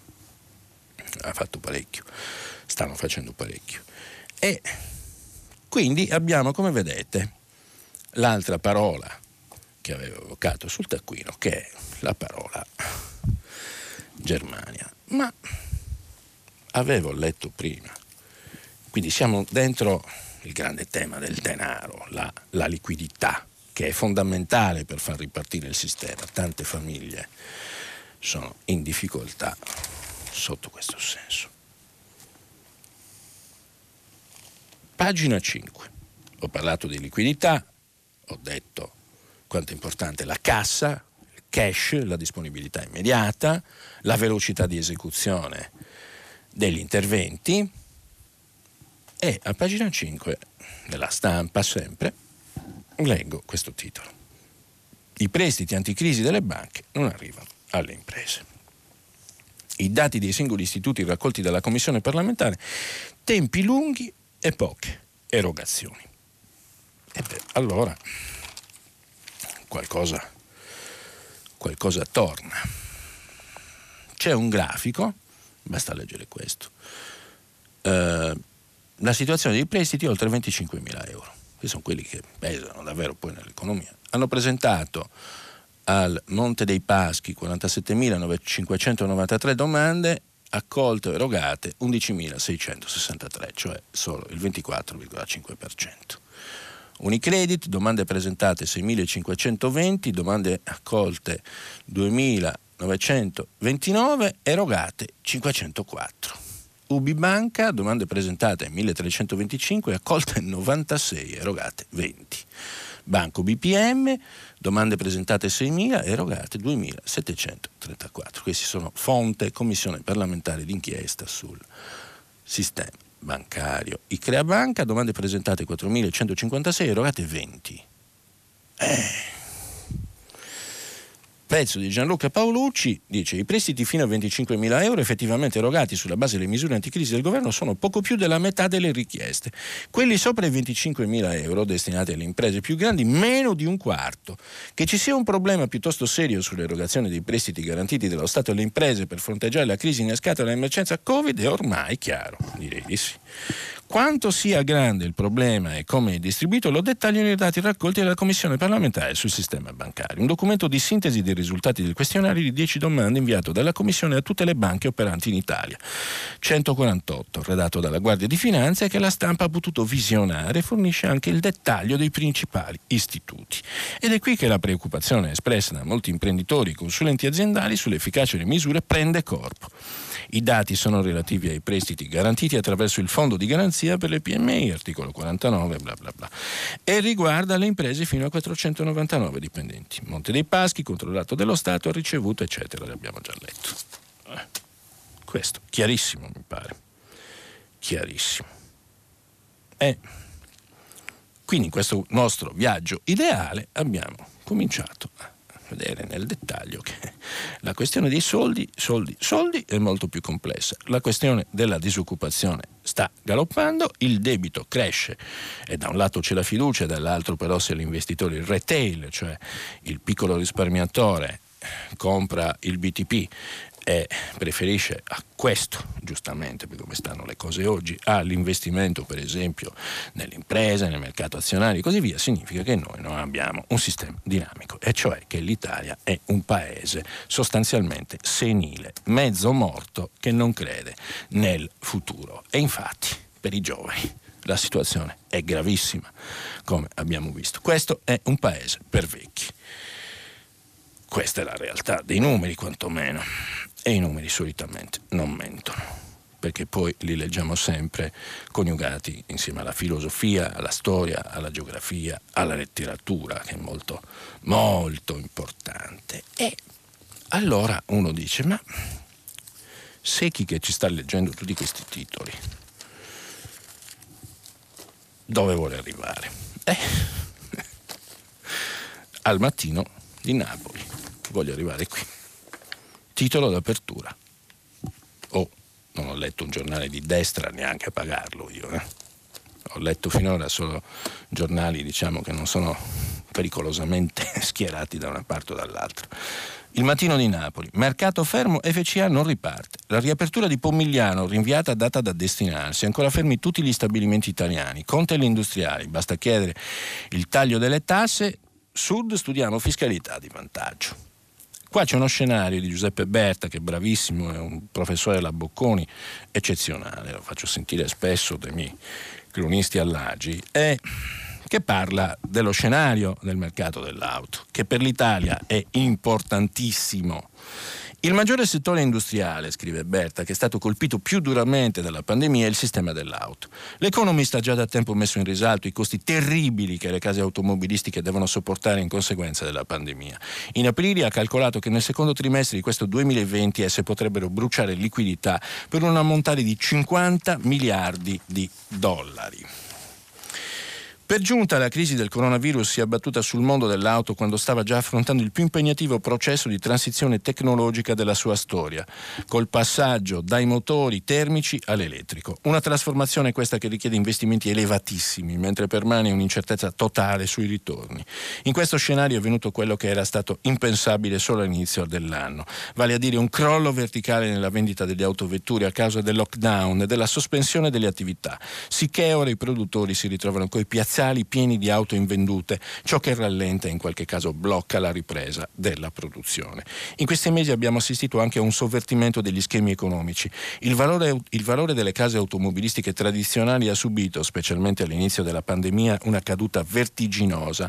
ha fatto parecchio, stanno facendo parecchio. E quindi abbiamo, come vedete, l'altra parola che avevo evocato sul taccuino, che è la parola Germania. Ma avevo letto prima. Quindi siamo dentro il grande tema del denaro, la liquidità, che è fondamentale per far ripartire il sistema. Tante famiglie sono in difficoltà sotto questo senso. Pagina 5. Ho parlato di liquidità, ho detto quanto è importante la cassa, il cash, la disponibilità immediata, la velocità di esecuzione degli interventi, e a pagina 5 della Stampa sempre leggo questo titolo: i prestiti anticrisi delle banche non arrivano alle imprese. I dati dei singoli istituti raccolti dalla Commissione parlamentare, tempi lunghi e poche erogazioni. E beh, allora qualcosa torna. C'è un grafico, basta leggere questo, la situazione dei prestiti oltre 25.000 euro, che sono quelli che pesano davvero poi nell'economia. Hanno presentato al Monte dei Paschi 47.593 domande, accolte o erogate 11.663, cioè solo il 24,5%. Unicredit, domande presentate 6.520, domande accolte 2.929, erogate 504. Ubi Banca, domande presentate 1.325, accolte 96, erogate 20. Banco BPM, domande presentate 6.000, erogate 2.734. Questi sono fonte Commissione parlamentare d'inchiesta sul sistema bancario. Icrea Banca, domande presentate 4.156, erogate 20. Pezzo di Gianluca Paolucci, dice: i prestiti fino a 25.000 euro effettivamente erogati sulla base delle misure anticrisi del governo sono poco più della metà delle richieste. Quelli sopra i 25.000 euro destinati alle imprese più grandi meno di un quarto. Che ci sia un problema piuttosto serio sull'erogazione dei prestiti garantiti dallo Stato alle imprese per fronteggiare la crisi innescata dall'emergenza Covid è ormai chiaro, direi di sì. Quanto sia grande il problema e come è distribuito lo dettagliano i dati raccolti dalla Commissione parlamentare sul sistema bancario, un documento di sintesi dei risultati del questionario di 10 domande inviato dalla Commissione a tutte le banche operanti in Italia, 148, redatto dalla Guardia di Finanza, che la Stampa ha potuto visionare, e fornisce anche il dettaglio dei principali istituti. Ed è qui che la preoccupazione espressa da molti imprenditori e consulenti aziendali sull'efficacia delle misure prende corpo. I dati sono relativi ai prestiti garantiti attraverso il Fondo di Garanzia per le PMI, articolo 49, bla bla bla, e riguarda le imprese fino a 499 dipendenti. Monte dei Paschi, controllato dello Stato, ha ricevuto, eccetera, l'abbiamo già letto. Questo, chiarissimo mi pare, chiarissimo. E quindi in questo nostro viaggio ideale abbiamo cominciato a vedere nel dettaglio che la questione dei soldi è molto più complessa. La questione della disoccupazione sta galoppando, il debito cresce e da un lato c'è la fiducia, dall'altro però se l'investitore, il retail, cioè il piccolo risparmiatore, compra il BTP e preferisce a questo, giustamente, per come stanno le cose oggi, all'investimento per esempio nell'impresa, nel mercato azionario e così via, significa che noi non abbiamo un sistema dinamico, e cioè che l'Italia è un paese sostanzialmente senile, mezzo morto, che non crede nel futuro. E infatti per i giovani la situazione è gravissima, come abbiamo visto. Questo è un paese per vecchi. Questa è la realtà dei numeri, quantomeno. E i numeri solitamente non mentono, perché poi li leggiamo sempre coniugati insieme alla filosofia, alla storia, alla geografia, alla letteratura, che è molto, molto importante. E allora uno dice: ma Sechi, che ci sta leggendo tutti questi titoli, dove vuole arrivare? Al Mattino di Napoli, voglio arrivare qui. Titolo d'apertura. Non ho letto un giornale di destra neanche a pagarlo io. Ho letto finora solo giornali, diciamo, che non sono pericolosamente schierati da una parte o dall'altra. Il Mattino di Napoli: mercato fermo, FCA non riparte. La riapertura di Pomigliano rinviata a data da destinarsi, ancora fermi tutti gli stabilimenti italiani. Conte e gli industriali, basta chiedere il taglio delle tasse. Sud, studiamo fiscalità di vantaggio. Qua c'è uno scenario di Giuseppe Berta, che è bravissimo, è un professore alla Bocconi eccezionale, lo faccio sentire spesso dai miei cronisti all'AGI, e che parla dello scenario del mercato dell'auto, che per l'Italia è importantissimo. Il maggiore settore industriale, scrive Berta, che è stato colpito più duramente dalla pandemia, è il sistema dell'auto. L'Economist ha già da tempo messo in risalto i costi terribili che le case automobilistiche devono sopportare in conseguenza della pandemia. In aprile ha calcolato che nel secondo trimestre di questo 2020 esse potrebbero bruciare liquidità per un ammontare di $50 miliardi. Per giunta la crisi del coronavirus si è abbattuta sul mondo dell'auto quando stava già affrontando il più impegnativo processo di transizione tecnologica della sua storia, col passaggio dai motori termici all'elettrico. Una trasformazione questa che richiede investimenti elevatissimi, mentre permane un'incertezza totale sui ritorni. In questo scenario è venuto quello che era stato impensabile solo all'inizio dell'anno, vale a dire un crollo verticale nella vendita delle autovetture a causa del lockdown e della sospensione delle attività, sicché ora i produttori si ritrovano coi piazzali pieni di auto invendute, ciò che rallenta e in qualche caso blocca la ripresa della produzione. In questi mesi abbiamo assistito anche a un sovvertimento degli schemi economici. Il valore delle case automobilistiche tradizionali ha subito, specialmente all'inizio della pandemia, una caduta vertiginosa.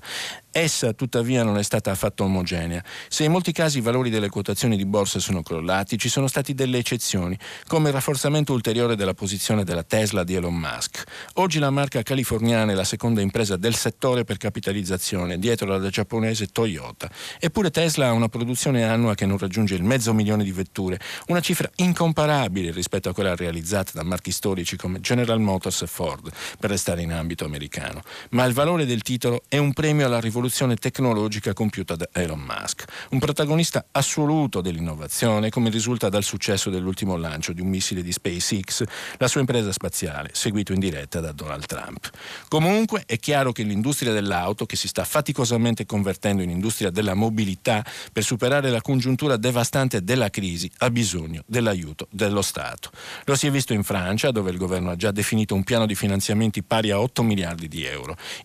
Essa tuttavia non è stata affatto omogenea. Se in molti casi i valori delle quotazioni di borsa sono crollati, ci sono state delle eccezioni, come il rafforzamento ulteriore della posizione della Tesla di Elon Musk. Oggi la marca californiana è la seconda impresa del settore per capitalizzazione, dietro alla giapponese Toyota. Eppure Tesla ha una produzione annua che non raggiunge il 500.000 di vetture, una cifra incomparabile rispetto a quella realizzata da marchi storici come General Motors e Ford, per restare in ambito americano. Ma il valore del titolo è un premio alla rivoluzione tecnologica compiuta da Elon Musk, un protagonista assoluto dell'innovazione, come risulta dal successo dell'ultimo lancio di un missile di SpaceX, la sua impresa spaziale, seguito in diretta da Donald Trump. Comunque è chiaro che l'industria dell'auto, che si sta faticosamente convertendo in industria della mobilità per superare la congiuntura devastante della crisi, ha bisogno dell'aiuto dello Stato. Lo si è visto in Francia, dove il governo ha già definito un piano di finanziamenti pari a €8 miliardi.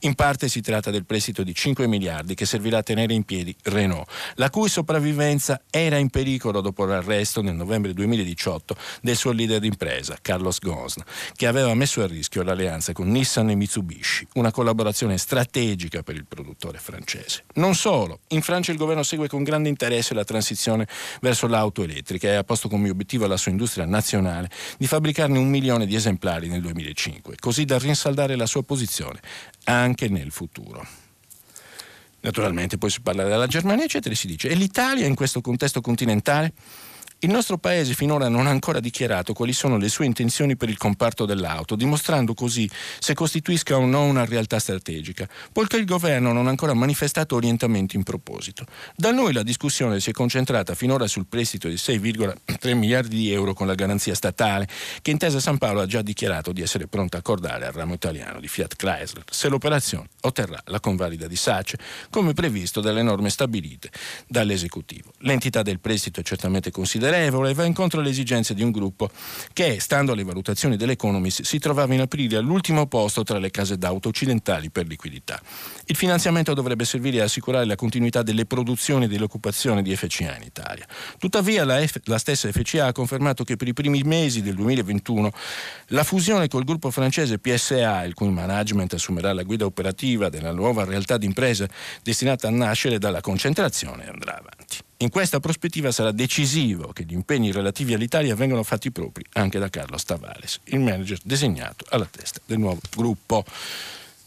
In parte si tratta del prestito di €5 miliardi che servirà a tenere in piedi Renault, la cui sopravvivenza era in pericolo dopo l'arresto nel novembre 2018 del suo leader d'impresa, Carlos Ghosn, che aveva messo a rischio l'alleanza con Nissan e Mitsubishi, una collaborazione strategica per il produttore francese. Non solo, in Francia il governo segue con grande interesse la transizione verso l'auto elettrica e ha posto come obiettivo alla sua industria nazionale di fabbricarne 1 milione di esemplari nel 2005, così da rinsaldare la sua posizione anche nel futuro. Naturalmente poi si parla della Germania eccetera, e si dice: e l'Italia in questo contesto continentale? Il nostro paese finora non ha ancora dichiarato quali sono le sue intenzioni per il comparto dell'auto, dimostrando così se costituisca o no una realtà strategica, poiché il governo non ha ancora manifestato orientamenti in proposito. Da noi la discussione si è concentrata finora sul prestito di €6,3 miliardi con la garanzia statale, che Intesa San Paolo ha già dichiarato di essere pronta a accordare al ramo italiano di Fiat Chrysler, se l'operazione otterrà la convalida di SACE, come previsto dalle norme stabilite dall'esecutivo. L'entità del prestito è certamente considerata e va incontro alle esigenze di un gruppo che, stando alle valutazioni dell'Economist, si trovava in aprile all'ultimo posto tra le case d'auto occidentali per liquidità. Il finanziamento dovrebbe servire a assicurare la continuità delle produzioni e dell'occupazione di FCA in Italia. Tuttavia la stessa FCA ha confermato che per i primi mesi del 2021 la fusione col gruppo francese PSA, il cui management assumerà la guida operativa della nuova realtà d'impresa destinata a nascere dalla concentrazione, andrà avanti. In questa prospettiva sarà decisivo che gli impegni relativi all'Italia vengano fatti propri anche da Carlos Tavares, il manager designato alla testa del nuovo gruppo.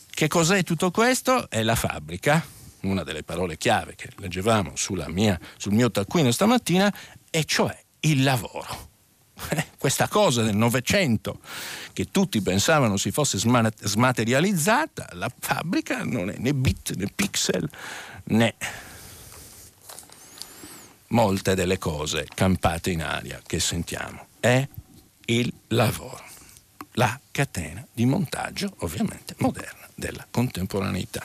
Che cos'è tutto questo? È la fabbrica, una delle parole chiave che leggevamo sul mio taccuino stamattina, e cioè il lavoro. Questa cosa del Novecento che tutti pensavano si fosse smaterializzata, la fabbrica non è né bit né pixel né... molte delle cose campate in aria che sentiamo. È il lavoro, la catena di montaggio ovviamente moderna della contemporaneità.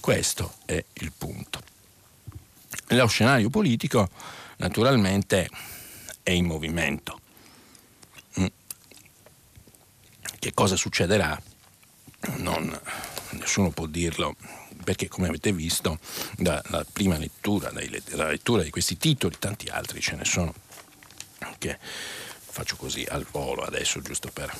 Questo è il punto. Lo scenario politico naturalmente è in movimento. Che cosa succederà? Nessuno può dirlo perché, come avete visto dalla prima lettura, dalla lettura di questi titoli, tanti altri ce ne sono che faccio così al volo adesso, giusto per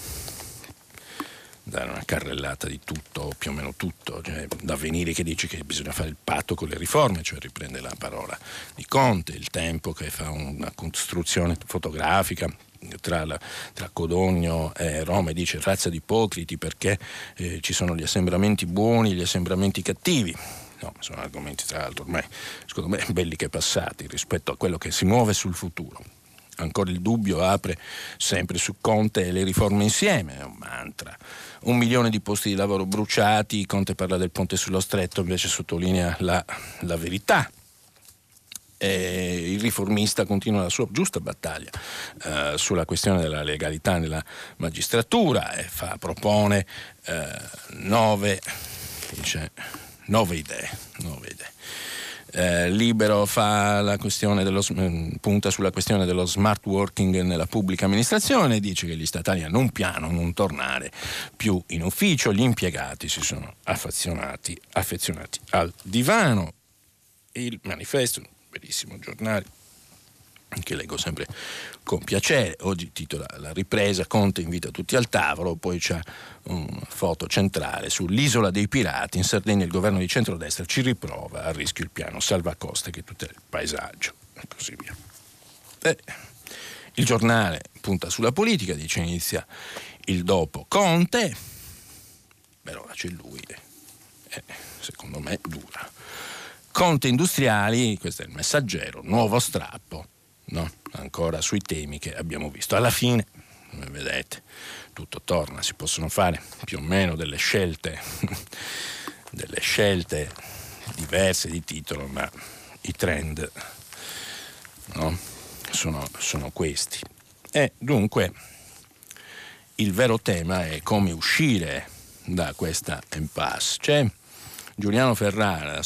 dare una carrellata di tutto, più o meno tutto, cioè, d'Avvenire che dice che bisogna fare il patto con le riforme, cioè riprende la parola di Conte, Il Tempo che fa una costruzione fotografica tra Codogno e Roma e dice razza di ipocriti perché ci sono gli assembramenti buoni e gli assembramenti cattivi. No, sono argomenti tra l'altro ormai secondo me belli che passati rispetto a quello che si muove sul futuro. Ancora il dubbio apre sempre su Conte e le riforme insieme, è un mantra. 1 milione di posti di lavoro bruciati, Conte parla del ponte sullo stretto, invece sottolinea la verità. E il riformista continua la sua giusta battaglia sulla questione della legalità nella magistratura e propone 9 idee. Libero fa la questione punta sulla questione dello smart working nella pubblica amministrazione, dice che gli statali hanno un piano, non tornare più in ufficio, gli impiegati si sono affezionati al divano. Il Manifesto, bellissimo giornale che leggo sempre con piacere, oggi titola La ripresa, Conte invita tutti al tavolo, poi c'è una foto centrale sull'isola dei pirati in Sardegna, il governo di centrodestra ci riprova, a rischio il piano salvacoste che tutela il paesaggio e così via. Il giornale punta sulla politica, dice inizia il dopo Conte, però ora c'è lui secondo me dura. Conte industriali, questo è il Messaggero, nuovo strappo, no? Ancora sui temi che abbiamo visto. Alla fine, come vedete, tutto torna, si possono fare più o meno delle scelte diverse di titolo, ma i trend, no? sono questi. E dunque il vero tema è come uscire da questa impasse. C'è Giuliano Ferrara,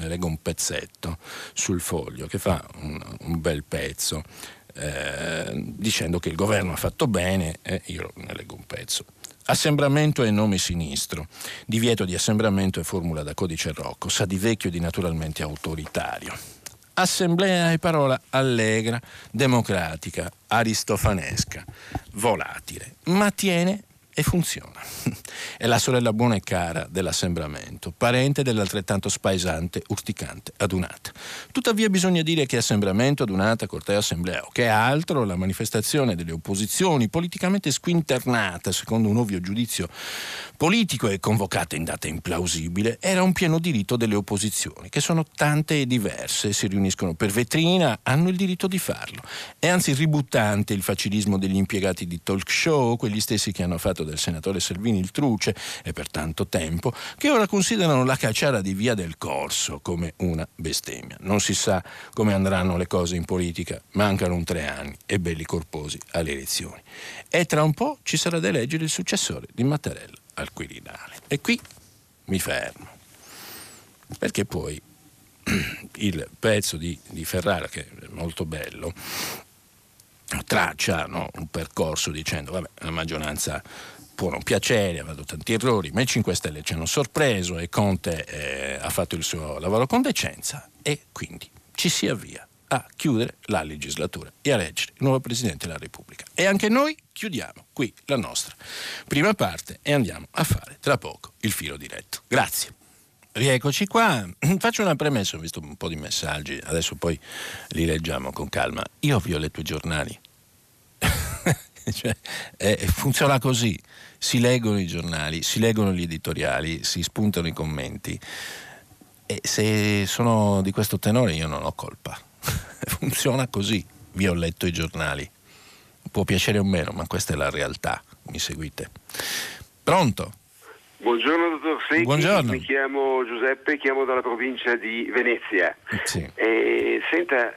ne leggo un pezzetto sul Foglio, che fa un bel pezzo dicendo che il governo ha fatto bene, io ne leggo un pezzo. Assembramento e nome sinistro, divieto di assembramento e formula da codice Rocco, sa di vecchio, di naturalmente autoritario. Assemblea e parola allegra, democratica, aristofanesca, volatile, ma tiene e funziona. È la sorella buona e cara dell'assembramento, parente dell'altrettanto spaesante, urticante adunata. Tuttavia bisogna dire che assembramento, adunata, corteo, assemblea, o che altro, la manifestazione delle opposizioni politicamente squinternata secondo un ovvio giudizio politico e convocata in data implausibile, era un pieno diritto delle opposizioni, che sono tante e diverse, si riuniscono per vetrina, hanno il diritto di farlo. È anzi ributtante il facilismo degli impiegati di talk show, quegli stessi che hanno fatto del senatore Salvini il truce e per tanto tempo, che ora considerano la cacciara di Via del Corso come una bestemmia. Non si sa come andranno le cose in politica, mancano 3 anni e belli corposi alle elezioni. E tra un po' ci sarà da eleggere il successore di Mattarella al Quirinale. E qui mi fermo, perché poi il pezzo di Ferrara, che è molto bello, traccia, no, un percorso dicendo vabbè, la maggioranza può non piacere, ha fatto tanti errori, ma i 5 Stelle ci hanno sorpreso e Conte ha fatto il suo lavoro con decenza e quindi ci si avvia a chiudere la legislatura e a eleggere il nuovo Presidente della Repubblica. E anche noi chiudiamo qui la nostra prima parte e andiamo a fare tra poco il filo diretto. Grazie. Rieccoci qua, faccio una premessa, ho visto un po' di messaggi, adesso poi li leggiamo con calma. Io vi ho letto i giornali, cioè, funziona così, si leggono i giornali, si leggono gli editoriali, si spuntano i commenti e se sono di questo tenore io non ho colpa, funziona così, vi ho letto i giornali, può piacere o meno ma questa è la realtà, mi seguite? Pronto? Buongiorno dottor Sechi, buongiorno. Mi chiamo Giuseppe, chiamo dalla provincia di Venezia. Sì. Senta,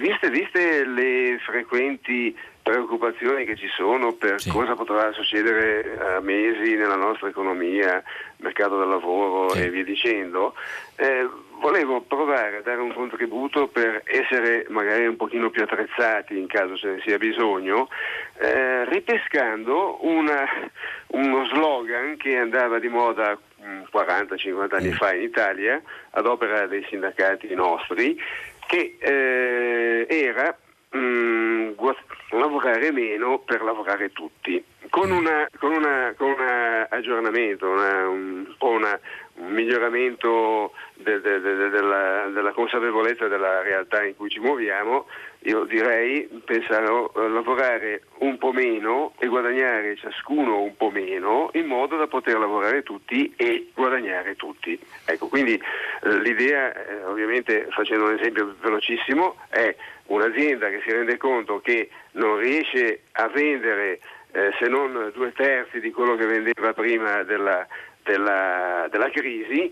viste le frequenti preoccupazioni che ci sono per sì. cosa potrà succedere a mesi nella nostra economia, mercato del lavoro sì. e via dicendo, volevo provare a dare un contributo per essere magari un pochino più attrezzati in caso ce ne sia bisogno, ripescando uno slogan che andava di moda 40-50 anni fa in Italia ad opera dei sindacati nostri, che era lavorare meno per lavorare tutti, con un aggiornamento, un miglioramento della consapevolezza della realtà in cui ci muoviamo. Io direi pensare a lavorare un po' meno e guadagnare ciascuno un po' meno, in modo da poter lavorare tutti e guadagnare tutti. Ecco, quindi l'idea, ovviamente facendo un esempio velocissimo, è un'azienda che si rende conto che non riesce a vendere se non 2/3 di quello che vendeva prima della crisi,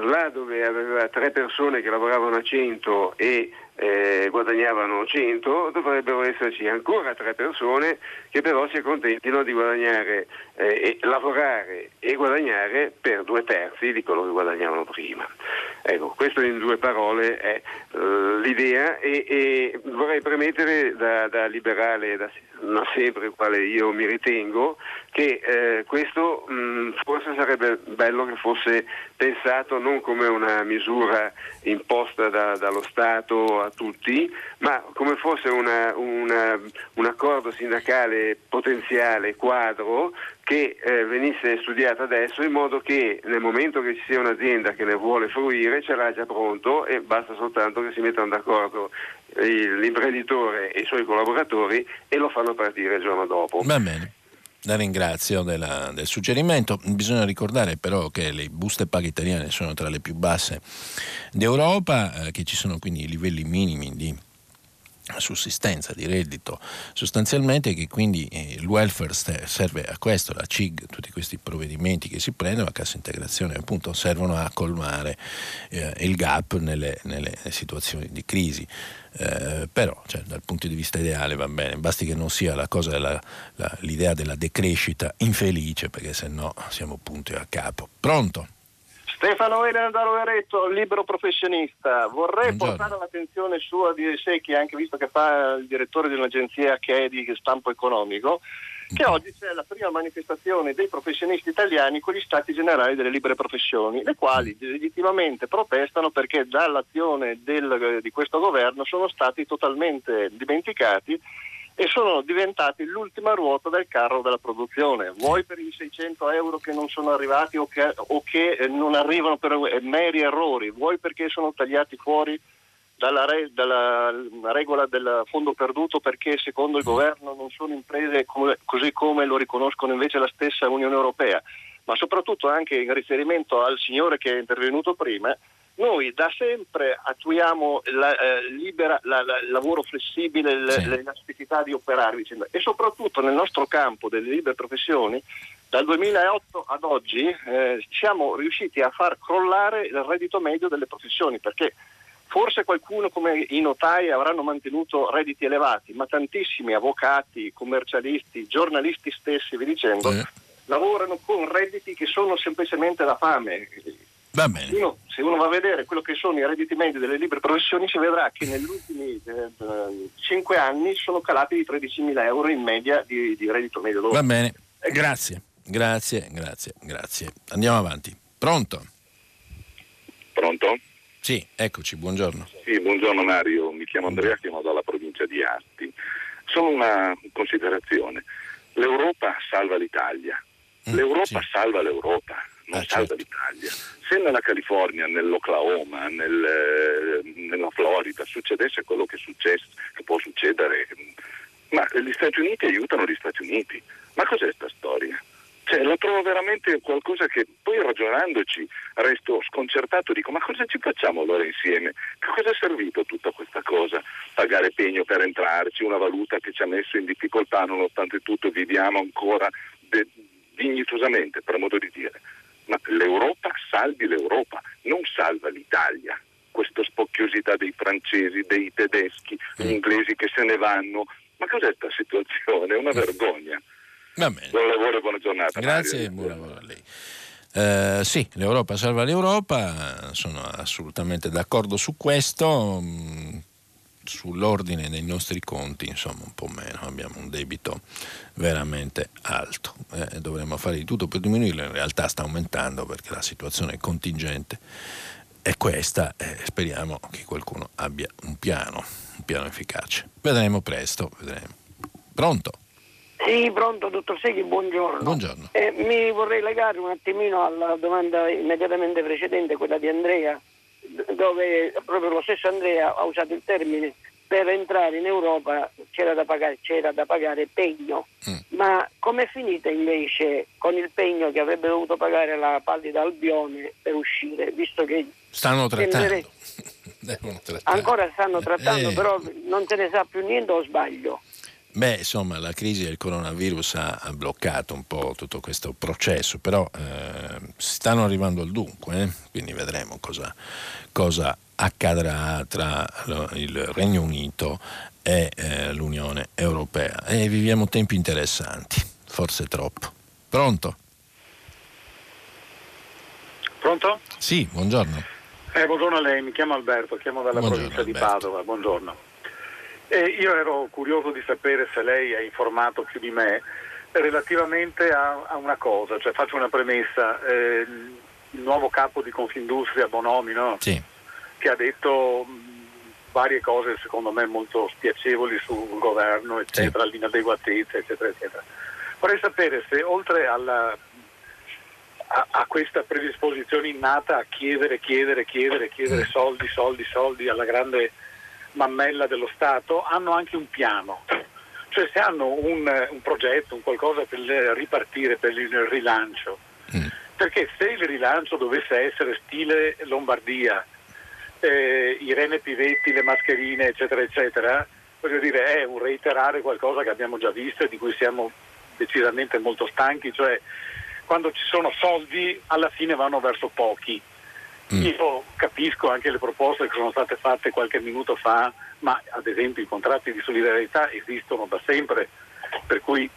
là dove aveva 3 persone che lavoravano a 100 e guadagnavano 100, dovrebbero esserci ancora 3 persone che però si accontentino di guadagnare e lavorare e guadagnare per 2/3 di quello che guadagnavano prima. Ecco, questo in 2 parole è l'idea, e vorrei premettere da liberale, da sempre quale io mi ritengo, che questo forse sarebbe bello che fosse pensato non come una misura imposta dallo Stato a tutti, ma come fosse un accordo sindacale potenziale quadro che venisse studiata adesso, in modo che nel momento che ci sia un'azienda che ne vuole fruire ce l'ha già pronto, e basta soltanto che si mettano d'accordo l'imprenditore e i suoi collaboratori e lo fanno partire il giorno dopo. Va bene. La ringrazio del suggerimento. Bisogna ricordare però che le buste paga italiane sono tra le più basse d'Europa, che ci sono quindi livelli minimi di sussistenza, di reddito sostanzialmente, che quindi il welfare serve a questo, la CIG, tutti questi provvedimenti che si prendono, la cassa integrazione appunto, servono a colmare il gap nelle situazioni di crisi. Però cioè, dal punto di vista ideale va bene, basti che non sia la cosa l'idea della decrescita infelice, perché sennò siamo punti a capo. Pronto? Stefano Elena da Rovereto, libero professionista. Vorrei portare l'attenzione sua di Sechi, anche visto che fa il direttore di un'agenzia che è di stampo economico, che oggi c'è la prima manifestazione dei professionisti italiani con gli stati generali delle libere professioni, le quali legittimamente protestano perché dall'azione di questo governo sono stati totalmente dimenticati e sono diventati l'ultima ruota del carro della produzione, vuoi per i 600 euro che non sono arrivati o che non arrivano per meri errori, vuoi perché sono tagliati fuori dalla regola del fondo perduto, perché secondo il governo non sono imprese così come lo riconoscono invece la stessa Unione Europea. Ma soprattutto, anche in riferimento al signore che è intervenuto prima, noi da sempre attuiamo il lavoro flessibile, l'elasticità di operare, e soprattutto nel nostro campo delle libere professioni dal 2008 ad oggi siamo riusciti a far crollare il reddito medio delle professioni, perché forse qualcuno come i notai avranno mantenuto redditi elevati, ma tantissimi avvocati, commercialisti, giornalisti stessi, vi dicendo, lavorano con redditi che sono semplicemente la fame. Va bene. Se uno va a vedere quello che sono i redditi medi delle libere professioni, si vedrà che negli ultimi 5 anni sono calati di 13.000 euro in media di reddito medio lordo. Va bene, grazie. Andiamo avanti. Pronto? Sì, eccoci, buongiorno. Sì, buongiorno Mario, mi chiamo Andrea, chiamo dalla provincia di Asti. Solo una considerazione: l'Europa salva l'Italia, l'Europa salva l'Europa, non salva l'Italia. Se nella California, nell'Oklahoma, nella Florida succedesse quello che può succedere, ma gli Stati Uniti aiutano gli Stati Uniti, ma cos'è sta storia? Cioè, lo trovo veramente qualcosa che poi, ragionandoci, resto sconcertato, dico: ma cosa ci facciamo allora insieme? Che cosa è servito tutta questa cosa? Pagare pegno per entrarci, una valuta che ci ha messo in difficoltà, nonostante tutto viviamo ancora dignitosamente, per modo di dire. Ma l'Europa salvi l'Europa, non salva l'Italia. Questa spocchiosità dei francesi, dei tedeschi, gli inglesi che se ne vanno, ma cos'è questa situazione? È una vergogna. Va bene. Buon lavoro e buona giornata. Grazie e buon lavoro a lei. Sì, l'Europa salva l'Europa, sono assolutamente d'accordo su questo. sull'ordine dei nostri conti, insomma, un po' meno, abbiamo un debito veramente alto, dovremmo fare di tutto per diminuirlo, in realtà sta aumentando perché la situazione contingente è questa, speriamo che qualcuno abbia un piano efficace. Vedremo presto, vedremo. Pronto? Sì, pronto, dottor Sechi, buongiorno. Buongiorno. Mi vorrei legare un attimino alla domanda immediatamente precedente, quella di Andrea, dove proprio lo stesso Andrea ha usato il termine per entrare in Europa c'era da pagare pegno, ma com'è finita invece con il pegno che avrebbe dovuto pagare la Pallida Albione per uscire, visto che stanno trattando, ancora stanno trattando, però non se ne sa più niente, o sbaglio? Beh, insomma, la crisi del coronavirus ha bloccato un po' tutto questo processo, però stanno arrivando al dunque, quindi vedremo cosa accadrà tra il Regno Unito e l'Unione Europea. E viviamo tempi interessanti, forse troppo. Pronto? Pronto? Sì, buongiorno. Buongiorno a lei, mi chiamo Alberto, chiamo dalla provincia di Padova, buongiorno. Io ero curioso di sapere se lei è informato più di me relativamente a una cosa, cioè faccio una premessa, il nuovo capo di Confindustria, Bonomi, no? Sì. Che ha detto varie cose secondo me molto spiacevoli sul governo, eccetera, sì. L'inadeguatezza, eccetera, eccetera. Vorrei sapere se oltre a questa predisposizione innata a chiedere soldi alla grande mammella dello Stato, hanno anche un piano, cioè se hanno un progetto, un qualcosa per ripartire, per il rilancio, perché se il rilancio dovesse essere stile Lombardia, Irene Pivetti, le mascherine, eccetera eccetera, voglio dire, è un reiterare qualcosa che abbiamo già visto e di cui siamo decisamente molto stanchi, cioè quando ci sono soldi alla fine vanno verso pochi. Io capisco anche le proposte che sono state fatte qualche minuto fa, ma ad esempio i contratti di solidarietà esistono da sempre, per cui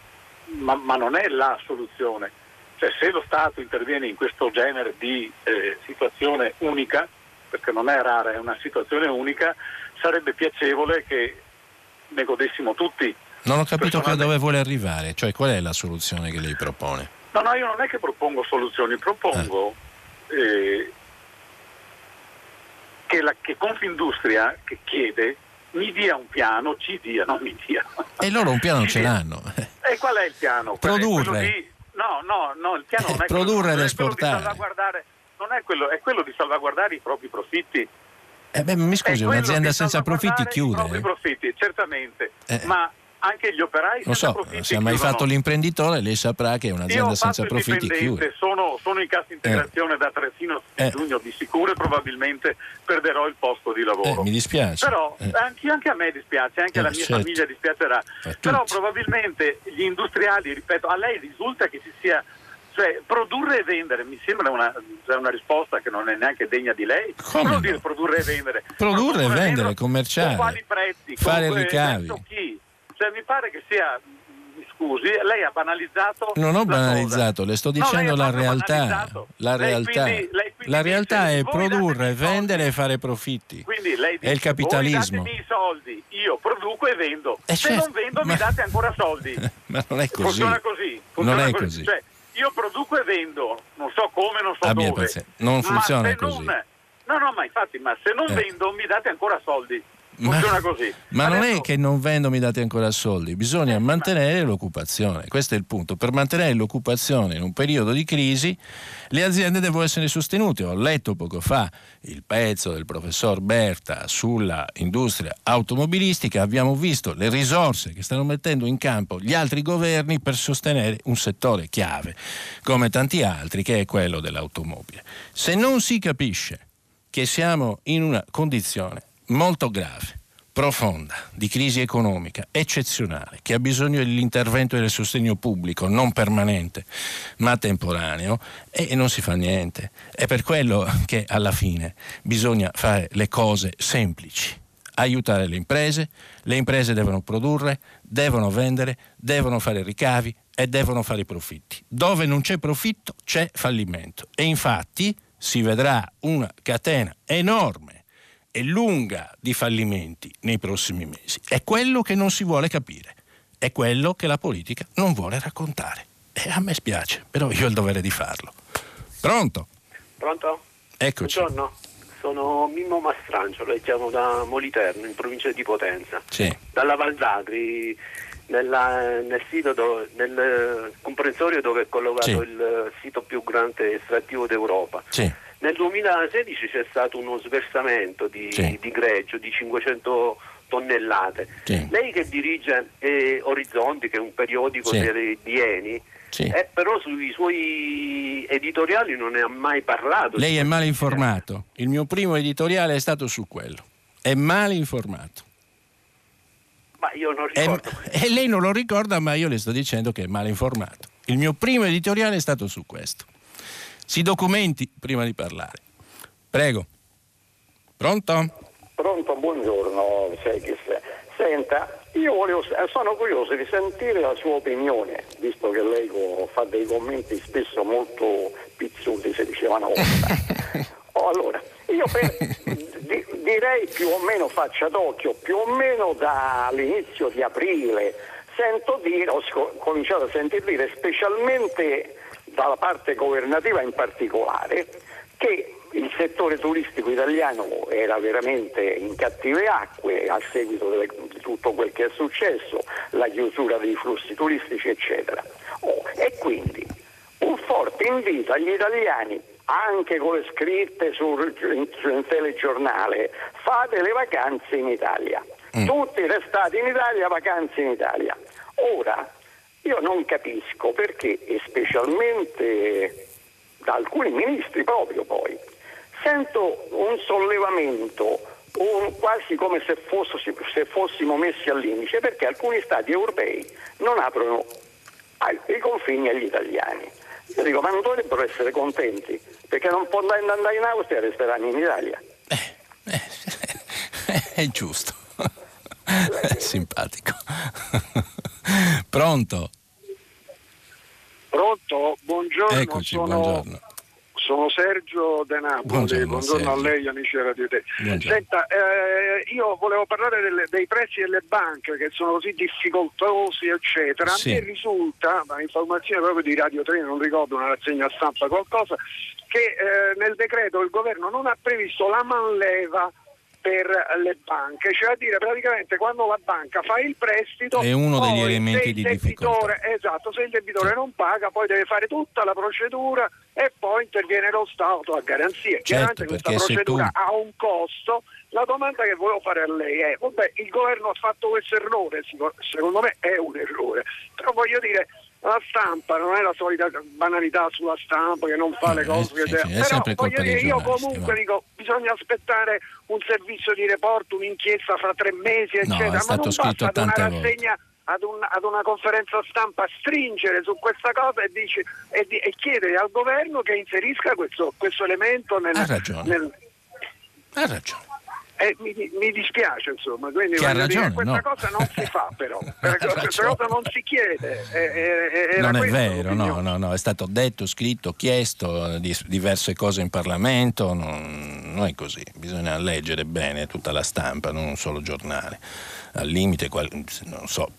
ma non è la soluzione, cioè se lo Stato interviene in questo genere di situazione unica, perché non è rara, è una situazione unica, sarebbe piacevole che ne godessimo tutti. Non ho capito dove vuole arrivare, cioè qual è la soluzione che lei propone? No, io non è che propongo soluzioni, propongo che Confindustria, che chiede, ci dia un piano. E loro un piano ce l'hanno. E qual è il piano? Produrre. Il piano non è produrre ed esportare. Non è quello, è quello di salvaguardare i propri profitti. Mi scusi, un'azienda senza profitti chiude. I propri profitti, certamente, ma anche gli operai senza profitti. Non so, se ha mai fatto l'imprenditore, lei saprà che un'azienda senza profitti chiude. Sono in cassa integrazione da Trentino a giugno, di sicuro, e probabilmente perderò il posto di lavoro. Mi dispiace. Però anche a me dispiace, anche alla mia famiglia dispiacerà. Però probabilmente gli industriali, ripeto, a lei risulta che ci sia, cioè produrre e vendere mi sembra una risposta che non è neanche degna di lei. Come vuol dire produrre e vendere? Produrre e vendere, commerciare, con quali prezzi, fare ricavi. Cioè, mi pare che sia, mi scusi, lei ha banalizzato. Non ho banalizzato, le sto dicendo la realtà. La realtà è produrre, vendere e fare profitti. Quindi lei dice, è il capitalismo. Voi datemi i soldi, io produco e vendo. Se non vendo mi date ancora soldi. Ma non è così. Funziona così. Cioè, io produco e vendo, non so come, non so dove. Non funziona così. Ma se non vendo mi date ancora soldi. Funziona così. Ma adesso, non è che non vendo mi date ancora soldi, bisogna mantenere l'occupazione, questo è il punto. Per mantenere l'occupazione in un periodo di crisi le aziende devono essere sostenute. Ho letto poco fa il pezzo del professor Berta sulla industria automobilistica, abbiamo visto le risorse che stanno mettendo in campo gli altri governi per sostenere un settore chiave come tanti altri, che è quello dell'automobile. Se non si capisce che siamo in una condizione molto grave, profonda, di crisi economica eccezionale, che ha bisogno dell'intervento e del sostegno pubblico, non permanente ma temporaneo, e non si fa niente. È per quello che alla fine bisogna fare le cose semplici, aiutare le imprese devono produrre, devono vendere, devono fare ricavi e devono fare profitti. Dove non c'è profitto c'è fallimento, e infatti si vedrà una catena enorme e lunga di fallimenti nei prossimi mesi. È quello che non si vuole capire, è quello che la politica non vuole raccontare. E a me spiace, però io ho il dovere di farlo. Pronto? Pronto? Eccoci. Buongiorno, sono Mimmo Mastrangelo e chiamo da Moliterno, in provincia di Potenza. Sì. Dalla Val d'Agri, nel sito nel comprensorio dove è collocato, sì, il sito più grande estrattivo d'Europa. Sì. Nel 2016 c'è stato uno sversamento di greggio di 500 tonnellate. Sì. Lei che dirige Orizzonti, che è un periodico, sì, di Eni, sì, però sui suoi editoriali non ne ha mai parlato. Lei è male informato. Il mio primo editoriale è stato su quello. È male informato. Ma io non ricordo. E lei non lo ricorda, ma io le sto dicendo che è male informato. Il mio primo editoriale è stato su questo. Si documenti prima di parlare. Prego. Pronto? Pronto, buongiorno. Senta, io sono curioso di sentire la sua opinione, visto che lei fa dei commenti spesso molto pizzuti, se diceva una volta. Allora, io direi più o meno, faccia d'occhio, più o meno dall'inizio di aprile sento dire, ho cominciato a sentire dire, specialmente dalla parte governativa in particolare, che il settore turistico italiano era veramente in cattive acque a seguito di tutto quel che è successo, la chiusura dei flussi turistici eccetera, e quindi un forte invito agli italiani, anche con le scritte sul telegiornale: fate le vacanze in Italia, tutti restate in Italia, vacanze in Italia. Ora io non capisco perché, e specialmente da alcuni ministri proprio, poi sento un sollevamento, quasi come se fossimo messi all'indice, perché alcuni stati europei non aprono i confini agli italiani. Io dico, ma non dovrebbero essere contenti, perché non può andare in Austria e resteranno in Italia. È giusto. Simpatico. Pronto? Pronto, buongiorno. Eccoci, buongiorno. Sono Sergio De Napoli, buongiorno Sergio. A lei, amici della TV. Senta, io volevo parlare dei prezzi delle banche che sono così difficoltosi, eccetera. Sì. A me risulta, ma informazione proprio di Radio 3, non ricordo, una rassegna stampa, qualcosa, che nel decreto il governo non ha previsto la manleva per le banche, cioè a dire praticamente quando la banca fa il prestito è uno degli elementi di difficoltà. Esatto, se il debitore non paga poi deve fare tutta la procedura e poi interviene lo Stato a garanzia. Certo, chiaramente questa procedura ha un costo. La domanda che volevo fare a lei è: vabbè, il governo ha fatto questo errore, secondo me è un errore, però voglio dire, la stampa non è la solita banalità sulla stampa che non fa le cose che però voglio dire, io comunque dico, bisogna aspettare un servizio di report, un'inchiesta fra 3 mesi eccetera, ma non basta una rassegna ad una conferenza stampa, stringere su questa cosa e chiedere al governo che inserisca questo elemento nella, ha ragione. Mi dispiace, insomma, quindi ragione, questa cosa non si fa, però questa cosa non si chiede. Non è vero, no, è stato detto, scritto, chiesto di diverse cose in Parlamento, non è così, bisogna leggere bene tutta la stampa, non un solo giornale. Al limite, non so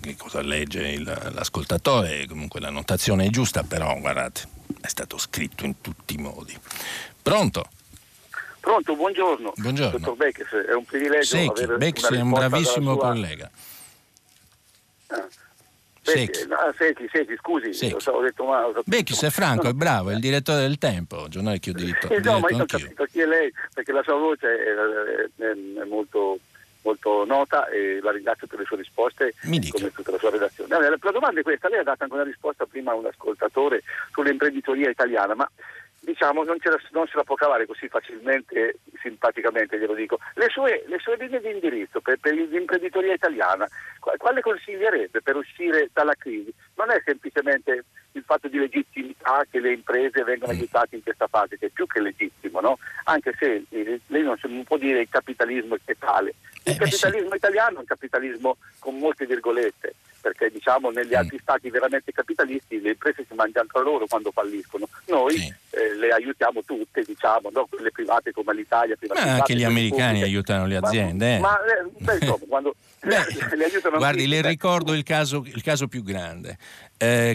che cosa legge l'ascoltatore, comunque la notazione è giusta, però guardate, è stato scritto in tutti i modi. Pronto? Pronto, buongiorno. Buongiorno. Dottor Becks, è un privilegio avere Becks è un bravissimo collega. Sechi, scusi, Sechi. Ho detto male. Becks è franco, è bravo, è il direttore del Tempo, giornale che ho diritto. Ma io ho capito chi è lei, perché la sua voce è molto, molto nota e la ringrazio per le sue risposte, come tutta la sua redazione. Allora, la domanda è questa: lei ha dato anche una risposta prima a un ascoltatore sull'imprenditoria italiana, ma diciamo non se la può cavare così facilmente, simpaticamente glielo dico. Le sue linee di indirizzo per l'imprenditoria italiana, quale consiglierebbe per uscire dalla crisi? Non è semplicemente il fatto di legittimità che le imprese vengano aiutate in questa fase, che è più che legittimo, no? Anche se lei non può dire il capitalismo è tale. Il capitalismo italiano è un capitalismo con molte virgolette, perché diciamo negli altri stati veramente capitalisti le imprese si mangiano tra loro quando falliscono. Noi le aiutiamo tutte, diciamo, no? Quelle private come l'Italia, ma anche gli americani aiutano le aziende. Guardi, le ricordo il caso più grande.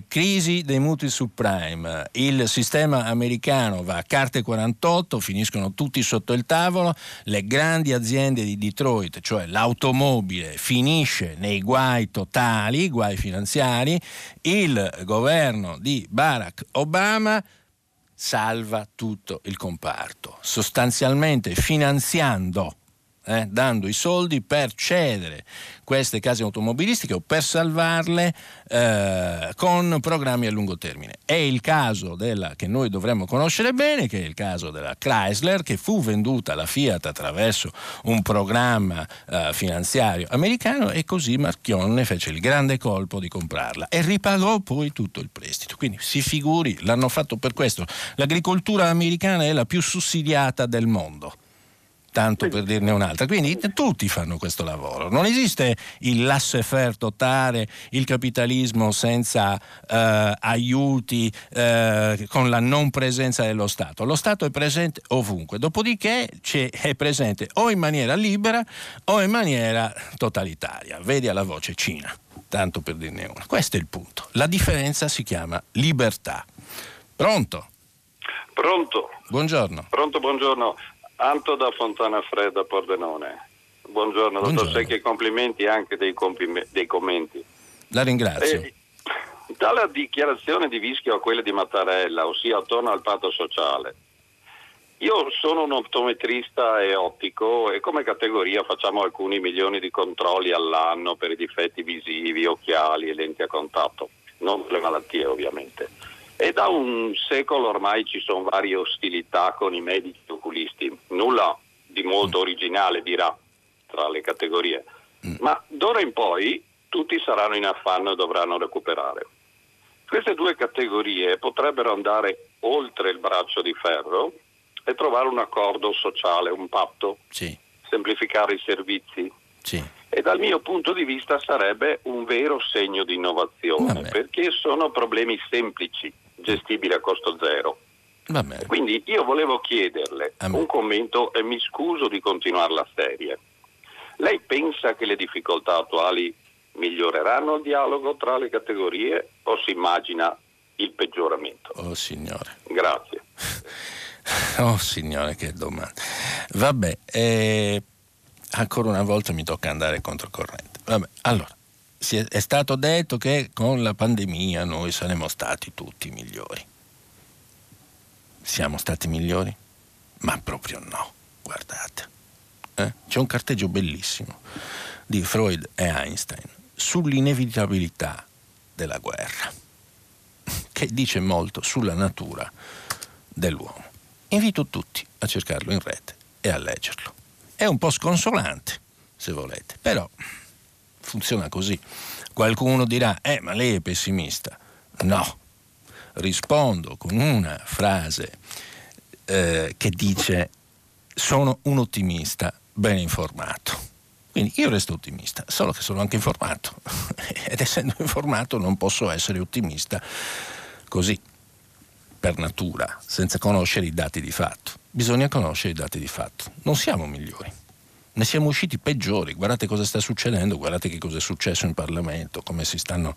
Crisi dei mutui subprime, il sistema americano va a carte 48, finiscono tutti sotto il tavolo, le grandi aziende di Detroit, cioè l'automobile, finisce nei guai totali, guai finanziari, il governo di Barack Obama salva tutto il comparto, sostanzialmente finanziando, dando i soldi per cedere queste case automobilistiche o per salvarle con programmi a lungo termine. È il caso che noi dovremmo conoscere bene, che è il caso della Chrysler, che fu venduta alla Fiat attraverso un programma finanziario americano, e così Marchionne fece il grande colpo di comprarla e ripagò poi tutto il prestito. Quindi si figuri, l'hanno fatto per questo. L'agricoltura americana è la più sussidiata del mondo, tanto per dirne un'altra. Quindi tutti fanno questo lavoro, non esiste il laissez-faire totale, il capitalismo senza aiuti, con la non presenza dello Stato. Lo Stato è presente ovunque, dopodiché è presente o in maniera libera o in maniera totalitaria, vedi alla voce Cina, tanto per dirne una. Questo è il punto, la differenza si chiama libertà. Pronto? Buongiorno. Anto da Fontana Fredda, Pordenone. Buongiorno, dottor Secchi, complimenti anche dei commenti. La ringrazio. Dalla dichiarazione di Vischio a quella di Mattarella, ossia attorno al patto sociale, io sono un optometrista e ottico e come categoria facciamo alcuni milioni di controlli all'anno per i difetti visivi, occhiali e lenti a contatto, non per le malattie ovviamente. E da un secolo ormai ci sono varie ostilità con i medici oculisti, nulla di molto originale dirà tra le categorie, ma d'ora in poi tutti saranno in affanno e dovranno recuperare. Queste due categorie potrebbero andare oltre il braccio di ferro e trovare un accordo sociale, un patto, semplificare i servizi. E dal mio punto di vista sarebbe un vero segno di innovazione, perché sono problemi semplici, gestibili a costo zero. Quindi io volevo chiederle un commento e mi scuso di continuare la serie. Lei pensa che le difficoltà attuali miglioreranno il dialogo tra le categorie o si immagina il peggioramento? Oh signore. Grazie. Oh signore, che domanda. Ancora una volta mi tocca andare controcorrente. Allora, è stato detto che con la pandemia noi saremmo stati tutti migliori. Siamo stati migliori? Ma proprio no, guardate. C'è un carteggio bellissimo di Freud e Einstein sull'inevitabilità della guerra, che dice molto sulla natura dell'uomo. Invito tutti a cercarlo in rete e a leggerlo. È un po' sconsolante, se volete, però funziona così. Qualcuno dirà, ma lei è pessimista. No, rispondo con una frase che dice, sono un ottimista ben informato. Quindi io resto ottimista, solo che sono anche informato. Ed essendo informato non posso essere ottimista così, per natura, senza conoscere i dati di fatto. Bisogna conoscere i dati di fatto. Non siamo migliori, ne siamo usciti peggiori. Guardate cosa sta succedendo, guardate che cosa è successo in Parlamento, come si stanno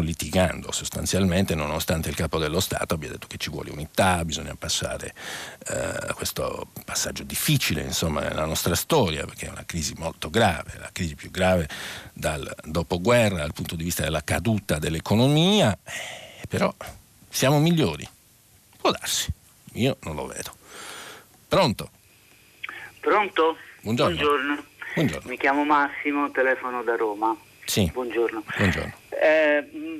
litigando sostanzialmente, nonostante il capo dello Stato abbia detto che ci vuole unità, bisogna passare a questo passaggio difficile, insomma, nella nostra storia, perché è una crisi molto grave, la crisi più grave dal dopoguerra dal punto di vista della caduta dell'economia. Però siamo migliori, può darsi, io non lo vedo. Pronto? Buongiorno. Mi chiamo Massimo, telefono da Roma. Sì. Buongiorno. Buongiorno.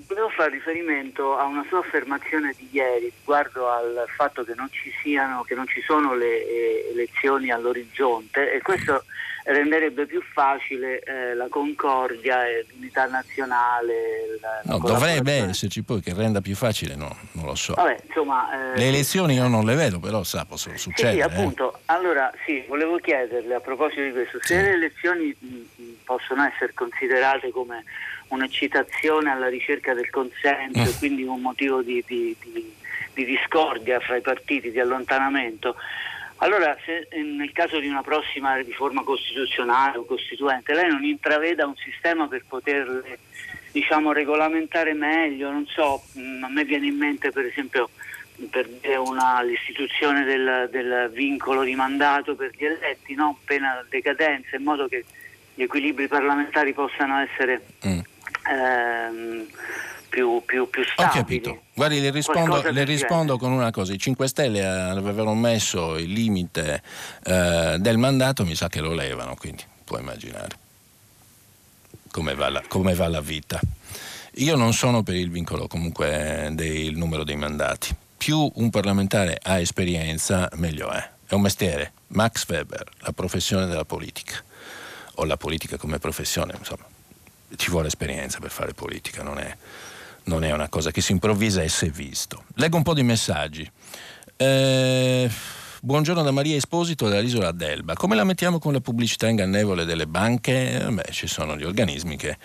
Volevo fare riferimento a una sua affermazione di ieri riguardo al fatto che non ci sono le elezioni all'orizzonte, e questo renderebbe più facile la concordia e l'unità nazionale. No, dovrebbe esserci, poi che renda più facile no, non lo so. Vabbè, insomma, le elezioni io non le vedo, però sa, possono succedere. Sì, appunto. Allora, sì, volevo chiederle a proposito di questo, se le elezioni possono essere considerate come un'eccitazione alla ricerca del consenso, quindi un motivo di discordia fra i partiti, di allontanamento. Allora, se nel caso di una prossima riforma costituzionale o costituente, lei non intraveda un sistema per poterle, diciamo, regolamentare meglio? Non so, a me viene in mente per esempio l'istituzione del vincolo di mandato per gli eletti, no? Pena la decadenza, in modo che gli equilibri parlamentari possano essere più stabili. Ho capito. Guardi, le rispondo con una cosa: i 5 Stelle avevano messo il limite del mandato, mi sa che lo levano, quindi puoi immaginare come va la vita. Io non sono per il vincolo comunque del numero dei mandati. Più un parlamentare ha esperienza, meglio è. È un mestiere. Max Weber, la professione della politica, o la politica come professione, insomma, ci vuole esperienza per fare politica, non è una cosa che si improvvisa e si è visto. Leggo un po' di messaggi. Buongiorno da Maria Esposito dall'isola d'Elba. Come la mettiamo con la pubblicità ingannevole delle banche? Beh, ci sono gli organismi che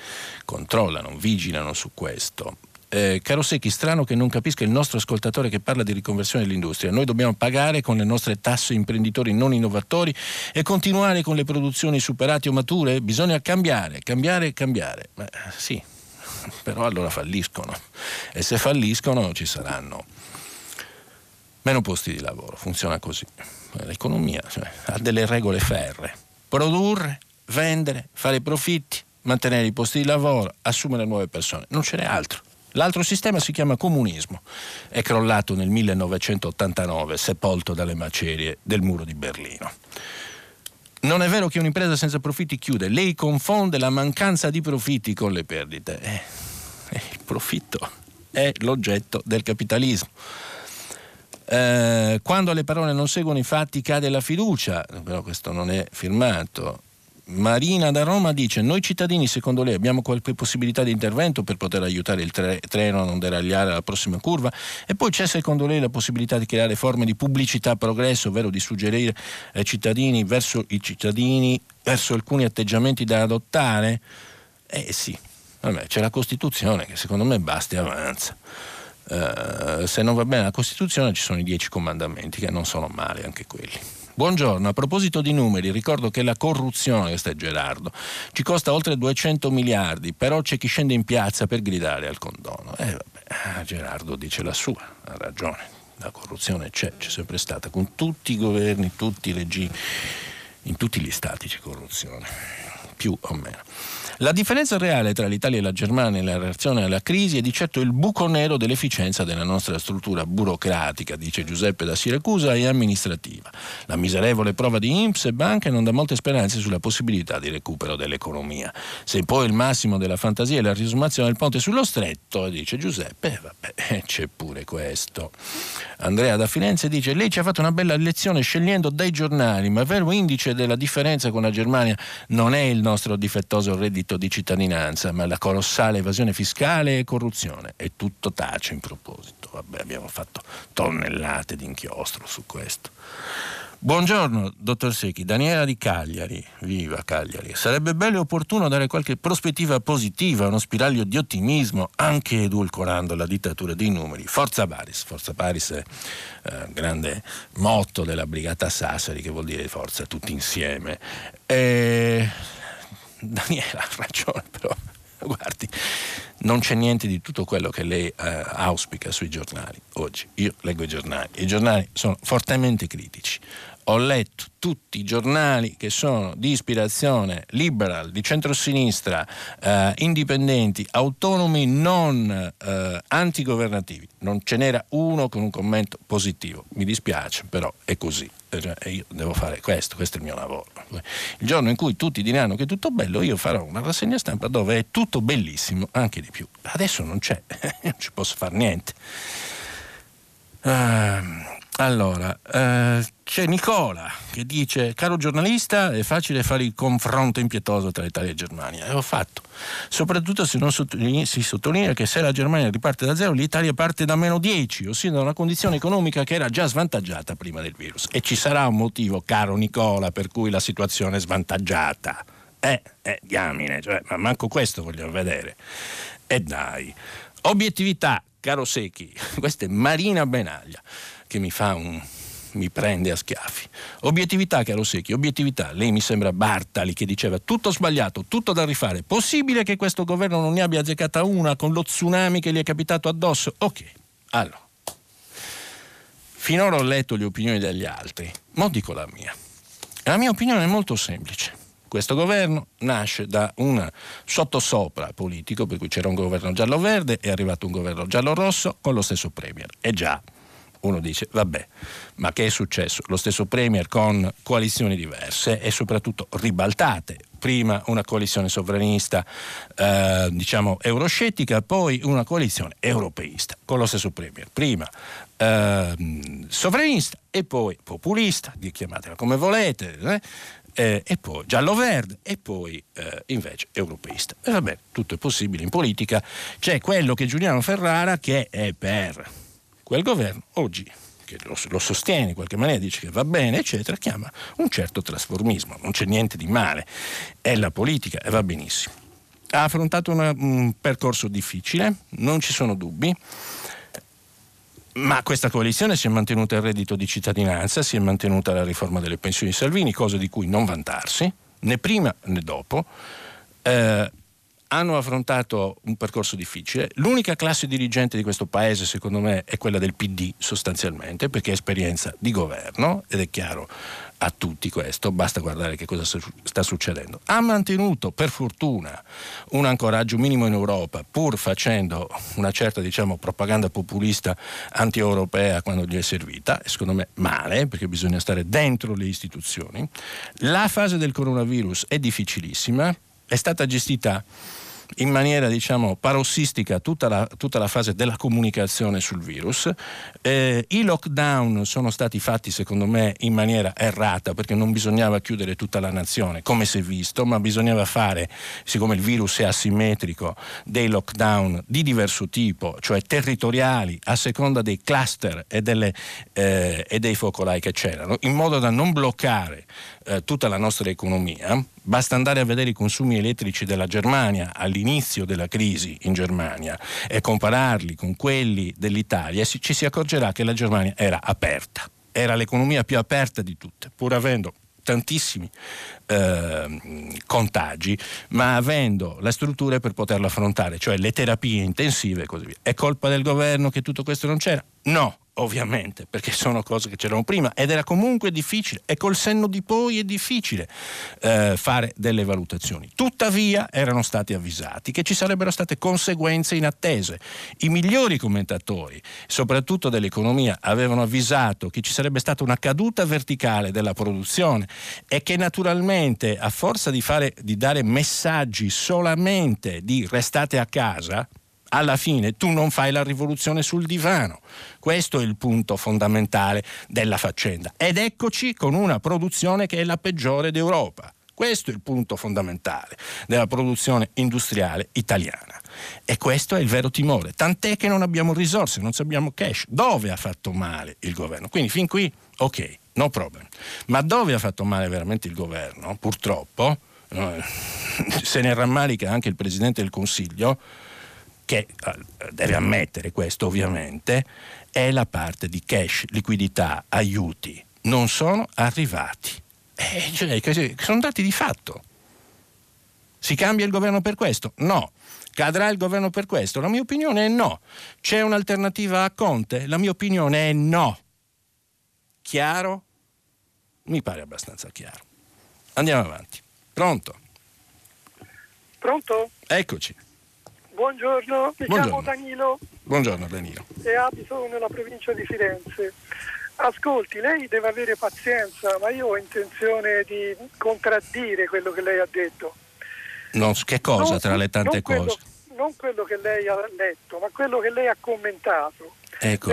controllano, vigilano su questo. Caro Sechi, strano che non capisca il nostro ascoltatore che parla di riconversione dell'industria. Noi dobbiamo pagare con le nostre tasse imprenditori non innovatori e continuare con le produzioni superate o mature? Bisogna cambiare. Beh, sì, però allora falliscono, e se falliscono ci saranno meno posti di lavoro. Funziona così l'economia, cioè, ha delle regole ferree: produrre, vendere, fare profitti, mantenere i posti di lavoro, assumere nuove persone. Non ce n'è altro. L'altro sistema si chiama comunismo, è crollato nel 1989, sepolto dalle macerie del muro di Berlino. Non è vero che un'impresa senza profitti chiude, lei confonde la mancanza di profitti con le perdite. Il profitto è l'oggetto del capitalismo. Quando le parole non seguono i fatti cade la fiducia, però questo non è firmato. Marina da Roma dice: noi cittadini, secondo lei, abbiamo qualche possibilità di intervento per poter aiutare il treno a non deragliare alla prossima curva? E poi c'è, secondo lei, la possibilità di creare forme di pubblicità progresso, ovvero di suggerire ai cittadini verso alcuni atteggiamenti da adottare? Sì, vabbè, c'è la Costituzione che secondo me basta e avanza. Se non va bene la Costituzione, ci sono i 10 comandamenti, che non sono male anche quelli. Buongiorno, a proposito di numeri, ricordo che la corruzione, questo è Gerardo, ci costa oltre 200 miliardi, però c'è chi scende in piazza per gridare al condono. Vabbè, Gerardo dice la sua, ha ragione, la corruzione c'è sempre stata, con tutti i governi, tutti i regimi, in tutti gli stati c'è corruzione, più o meno. La differenza reale tra l'Italia e la Germania nella reazione alla crisi è di certo il buco nero dell'efficienza della nostra struttura burocratica, dice Giuseppe da Siracusa, e amministrativa. La miserevole prova di INPS e banche non dà molte speranze sulla possibilità di recupero dell'economia. Se poi il massimo della fantasia è la risumazione del ponte sullo stretto, dice Giuseppe, vabbè, c'è pure questo. Andrea da Firenze dice: lei ci ha fatto una bella lezione scegliendo dai giornali, ma il vero indice della differenza con la Germania non è il nostro difettoso reddito di cittadinanza, ma la colossale evasione fiscale e corruzione. E tutto tace in proposito. Vabbè, abbiamo fatto tonnellate di inchiostro su questo. Buongiorno, dottor Sechi. Daniela di Cagliari. Viva Cagliari. Sarebbe bello e opportuno dare qualche prospettiva positiva, uno spiraglio di ottimismo, anche edulcorando la dittatura dei numeri. Forza Paris. Forza Paris è grande motto della Brigata Sassari, che vuol dire forza tutti insieme. Daniela ha ragione, però guardi, non c'è niente di tutto quello che lei auspica sui giornali oggi. Io leggo i giornali sono fortemente critici. ho letto tutti i giornali che sono di ispirazione liberal, di centrosinistra, indipendenti, autonomi, non antigovernativi. Non ce n'era uno con un commento positivo. Mi dispiace, però è così. Io devo fare questo è il mio lavoro. Il giorno in cui tutti diranno che è tutto bello, io farò una rassegna stampa dove è tutto bellissimo, anche di più. Adesso non c'è, non ci posso fare niente. Allora, c'è Nicola che dice: caro giornalista, è facile fare il confronto impietoso tra Italia e Germania. E l'ho fatto, soprattutto se non si sottolinea che se la Germania riparte da zero, l'Italia parte da -10, ossia da una condizione economica che era già svantaggiata prima del virus. E ci sarà un motivo, caro Nicola, per cui la situazione è svantaggiata. Diamine, cioè, ma manco questo voglio vedere. E dai, obiettività, caro Sechi, questa è Marina Benaglia che mi prende a schiaffi. Obiettività, caro Secchi, obiettività. Lei mi sembra Bartali che diceva: tutto sbagliato, tutto da rifare. Possibile che questo governo non ne abbia azzeccata una con lo tsunami che gli è capitato addosso? Ok, allora. Finora ho letto le opinioni degli altri, mo dico la mia. La mia opinione è molto semplice. Questo governo nasce da un sottosopra politico, per cui c'era un governo giallo-verde, è arrivato un governo giallo-rosso con lo stesso premier. E già uno dice: vabbè, ma che è successo? Lo stesso premier con coalizioni diverse e soprattutto ribaltate. Prima una coalizione sovranista, euroscettica, poi una coalizione europeista con lo stesso premier. Prima sovranista e poi populista, chiamatela come volete, e poi giallo-verde e poi invece europeista. E vabbè, tutto è possibile in politica. C'è quello che Giuliano Ferrara, che è per quel governo oggi, che lo sostiene in qualche maniera, dice che va bene, eccetera, chiama un certo trasformismo. Non c'è niente di male, è la politica e va benissimo. Ha affrontato un percorso difficile, non ci sono dubbi, ma questa coalizione si è mantenuta il reddito di cittadinanza, si è mantenuta la riforma delle pensioni di Salvini, cosa di cui non vantarsi, né prima né dopo. Hanno affrontato un percorso difficile. L'unica classe dirigente di questo paese, secondo me, è quella del PD, sostanzialmente, perché è esperienza di governo, ed è chiaro a tutti questo, basta guardare che cosa sta succedendo. Ha mantenuto, per fortuna, un ancoraggio minimo in Europa, pur facendo una certa, propaganda populista anti-europea quando gli è servita, e secondo me male, perché bisogna stare dentro le istituzioni. La fase del coronavirus è difficilissima, è stata gestita in maniera parossistica tutta la fase della comunicazione sul virus. I lockdown sono stati fatti secondo me in maniera errata, perché non bisognava chiudere tutta la nazione come si è visto, ma bisognava fare, siccome il virus è asimmetrico, dei lockdown di diverso tipo, cioè territoriali a seconda dei cluster e dei focolai che c'erano, in modo da non bloccare tutta la nostra economia. Basta andare a vedere i consumi elettrici della Germania all'inizio della crisi in Germania e compararli con quelli dell'Italia, ci si accorgerà che la Germania era aperta, era l'economia più aperta di tutte, pur avendo tantissimi contagi, ma avendo le strutture per poterlo affrontare, cioè le terapie intensive e così via. È colpa del governo che tutto questo non c'era? No, ovviamente, perché sono cose che c'erano prima ed era comunque difficile, e col senno di poi è difficile fare delle valutazioni. Tuttavia erano stati avvisati che ci sarebbero state conseguenze inattese. I migliori commentatori, soprattutto dell'economia, avevano avvisato che ci sarebbe stata una caduta verticale della produzione e che naturalmente, a forza di dare messaggi solamente di restate a casa, alla fine tu non fai la rivoluzione sul divano. Questo è il punto fondamentale della faccenda. Ed eccoci con una produzione che è la peggiore d'Europa. Questo è il punto fondamentale della produzione industriale italiana. E questo è il vero timore. Tant'è che non abbiamo risorse, non abbiamo cash. Dove ha fatto male il governo? Quindi fin qui, ok, no problem. Ma dove ha fatto male veramente il governo? Purtroppo, se ne rammarica anche il Presidente del Consiglio, che deve ammettere questo ovviamente, è la parte di cash, liquidità, aiuti. Non sono arrivati. Sono dati di fatto. Si cambia il governo per questo? No. Cadrà il governo per questo? La mia opinione è no. C'è un'alternativa a Conte? La mia opinione è no. Chiaro? mi pare abbastanza chiaro. Andiamo avanti. Pronto? Pronto? Eccoci. Buongiorno, mi chiamo Danilo. Buongiorno Danilo. E abito nella provincia di Firenze. Ascolti, lei deve avere pazienza, ma io ho intenzione di contraddire quello che lei ha detto. No, che cosa non, tra le tante cose? Non quello che lei ha letto, ma quello che lei ha commentato. Ecco.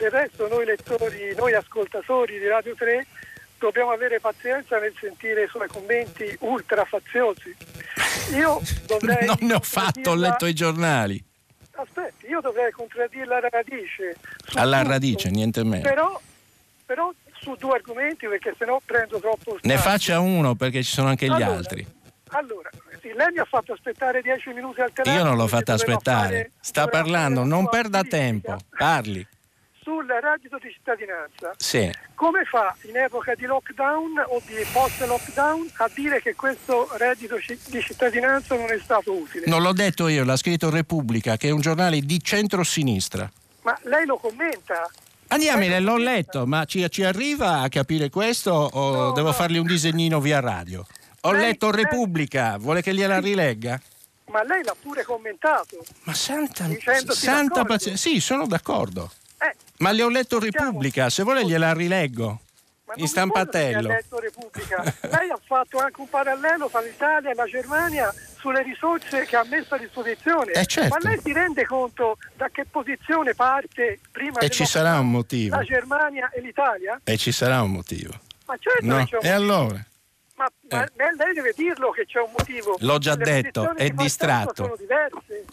Del resto noi lettori, noi ascoltatori di Radio 3 dobbiamo avere pazienza nel sentire i suoi commenti ultra faziosi. Io dovrei non ne ho fatto, ho letto i giornali. Aspetti, io dovrei contraddirla alla radice. Alla tutto, radice, niente meno. Però su due argomenti, perché sennò prendo troppo spazio. Ne faccia uno, perché ci sono anche gli altri. Allora, sì, lei mi ha fatto aspettare 10 minuti al telefono. Io non l'ho fatta aspettare. Sta parlando, non perda tempo. Parli. Sul reddito di cittadinanza. Sì. Come fa in epoca di lockdown o di post-lockdown a dire che questo reddito di cittadinanza non è stato utile? Non l'ho detto io, l'ha scritto Repubblica, che è un giornale di centrosinistra. Ma lei lo commenta? Andiamene, l'ho letto, ma ci arriva a capire questo o no, devo fargli un disegnino via radio? Ho letto Repubblica, vuole che gliela rilegga? Ma lei l'ha pure commentato. Ma santa pazienza, sì, sono d'accordo. Ma le ho letto Repubblica, se vuole gliela rileggo in stampatello. Lei ha fatto anche un parallelo tra l'Italia e la Germania sulle risorse che ha messo a disposizione. Certo. Ma lei si rende conto da che posizione parte prima ci sarà un motivo. La Germania e l'Italia? E ci sarà un motivo. Ma certo no. Che c'è un motivo. E allora? Ma lei deve dirlo che c'è un motivo. L'ho già detto, è distratto. Sono diverse.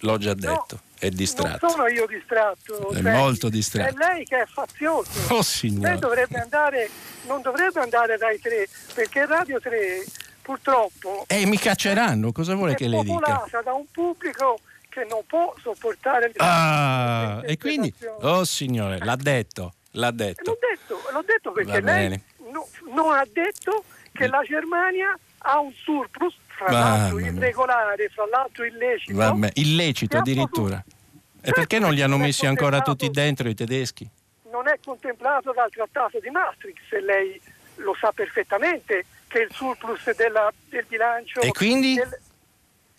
L'ho già detto. No. È distratto. Non sono io distratto. È molto distratto. È lei che è fazioso. Oh signore. Lei dovrebbe andare, non dovrebbe andare Rai 3, perché Radio 3 purtroppo... mi cacceranno, cosa vuole che le dica? È popolata da un pubblico che non può sopportare... e quindi... Oh signore, l'ha detto. L'ho detto perché lei non ha detto che la Germania ha un surplus fra l'altro irregolare, fra l'altro illecito. Vabbè, illecito addirittura. E perché non li hanno messi ancora tutti dentro i tedeschi? Non è contemplato dal trattato di Maastricht, se lei lo sa perfettamente, che il surplus del bilancio... E quindi?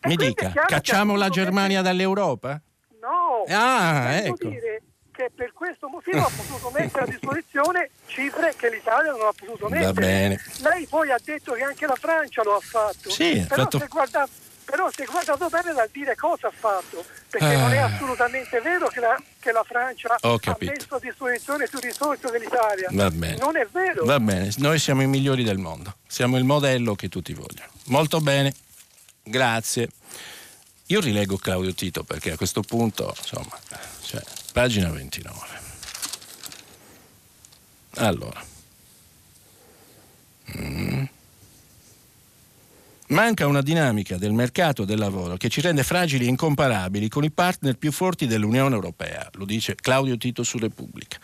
Mi dica, cacciamo la Germania dall'Europa? No, ecco. Dire che per questo motivo ha potuto mettere a disposizione cifre che l'Italia non ha potuto mettere. Va bene. Lei poi ha detto che anche la Francia lo ha fatto. Sì, se guardato bene dal dire cosa ha fatto, perché non è assolutamente vero che la Francia ha messo a disposizione più risorse dell'Italia. Va bene. Non è vero. Va bene, noi siamo i migliori del mondo, siamo il modello che tutti vogliono. Molto bene, grazie. Io rileggo Claudio Tito perché a questo punto, insomma, pagina 29. Allora. Manca una dinamica del mercato del lavoro che ci rende fragili e incomparabili con i partner più forti dell'Unione Europea, lo dice Claudio Tito su Repubblica.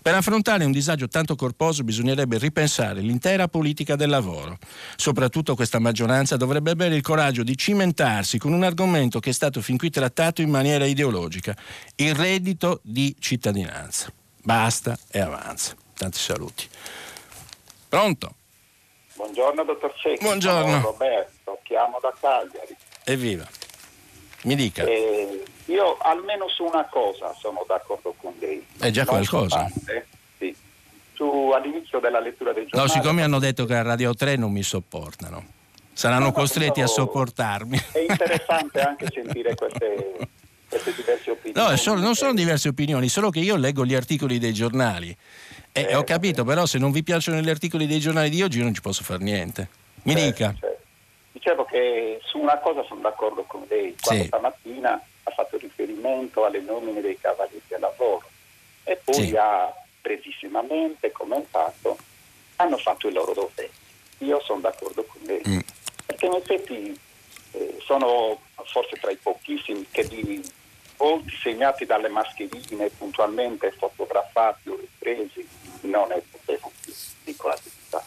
Per affrontare un disagio tanto corposo bisognerebbe ripensare l'intera politica del lavoro. Soprattutto questa maggioranza dovrebbe avere il coraggio di cimentarsi con un argomento che è stato fin qui trattato in maniera ideologica, il reddito di cittadinanza. Basta e avanza. Tanti saluti. Pronto? Buongiorno dottor Sechi. Buongiorno. Sono Roberto, chiamo da Cagliari. Evviva, mi dica. Io almeno su una cosa sono d'accordo con lei. È già qualcosa. Sì. All'inizio della lettura del giornale. No, siccome hanno detto che a Radio 3 non mi sopportano, saranno costretti a sopportarmi. È interessante anche sentire queste diverse opinioni. No, non sono diverse opinioni, solo che io leggo gli articoli dei giornali. Ho capito, però se non vi piacciono gli articoli dei giornali di oggi io non ci posso far niente. Mi dica. Dicevo che su una cosa sono d'accordo con lei. Quando stamattina ha fatto riferimento alle nomine dei cavalieri del lavoro e poi ha precisamente commentato hanno fatto il loro dovere. Io sono d'accordo con lei. Perché in effetti sono forse tra i pochissimi che o disegnati dalle mascherine puntualmente fotografati o ripresi non è potevo più, dico la verità.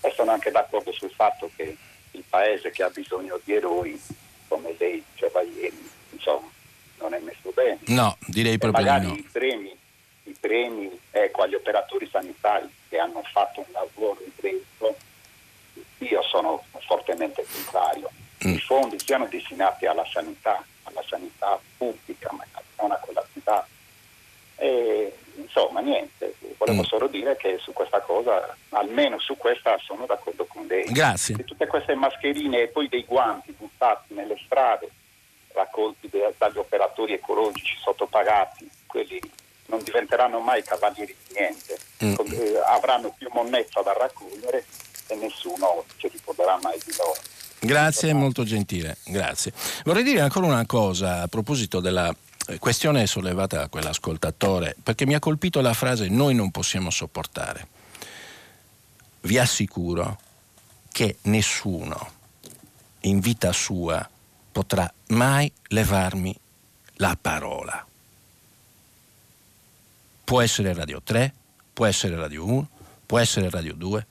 E sono anche d'accordo sul fatto che il paese che ha bisogno di eroi come lei diceva ieri, insomma, non è messo bene. No, direi proprio magari no. I premi agli operatori sanitari che hanno fatto un lavoro intenso, io sono fortemente contrario. I fondi siano destinati alla sanità pubblica, ma non a quella privata. E, insomma, niente, volevo solo dire che su questa cosa, almeno su questa, sono d'accordo con lei. Grazie. E tutte queste mascherine e poi dei guanti buttati nelle strade, raccolti dagli operatori ecologici sottopagati, quelli non diventeranno mai cavalieri di niente, avranno più monnezza da raccogliere e nessuno ci ricorderà mai di loro. Grazie, molto gentile, grazie. Vorrei dire ancora una cosa a proposito della questione sollevata da quell'ascoltatore, perché mi ha colpito la frase "noi non possiamo sopportare". Vi assicuro che nessuno in vita sua potrà mai levarmi la parola. Può essere Radio 3, può essere Radio 1, può essere Radio 2,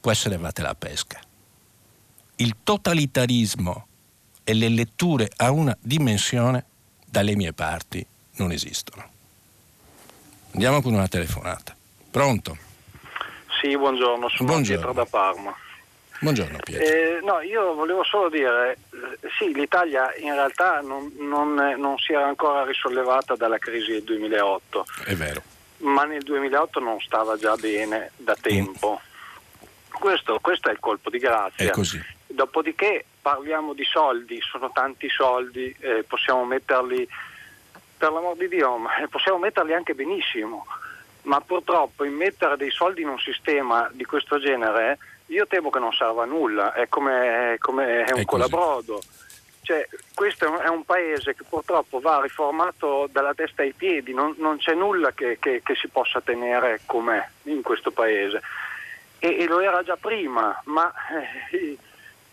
può essere Vate la Pesca. Il totalitarismo e le letture a una dimensione dalle mie parti non esistono. Andiamo con una telefonata. Pronto? Sì, buongiorno, sono Pietro da Parma. Buongiorno Pietro. No, io volevo solo dire, sì, l'Italia in realtà non si era ancora risollevata dalla crisi del 2008. È vero. Ma nel 2008 non stava già bene da tempo. Questo è il colpo di grazia. È così. Dopodiché parliamo di soldi, sono tanti soldi, possiamo metterli, per l'amor di Dio, ma possiamo metterli anche benissimo. Ma purtroppo immettere dei soldi in un sistema di questo genere, io temo che non serva a nulla, è come è un colabrodo. Cioè, questo è un paese che purtroppo va riformato dalla testa ai piedi, non c'è nulla che si possa tenere com'è in questo paese. E lo era già prima, ma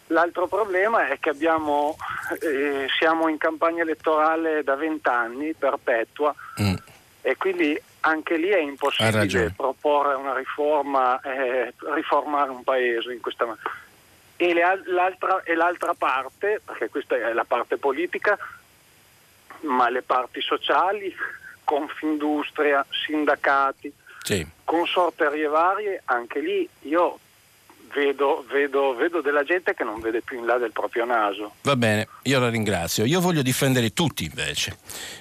l'altro problema è che siamo in campagna elettorale da 20 anni, perpetua, e quindi anche lì è impossibile proporre una riforma, riformare un paese in questa maniera. E l'altra parte, perché questa è la parte politica, ma le parti sociali, Confindustria, sindacati, sì, consorterie varie, anche lì io vedo della gente che non vede più in là del proprio naso. Va bene, io la ringrazio. Io voglio difendere tutti invece.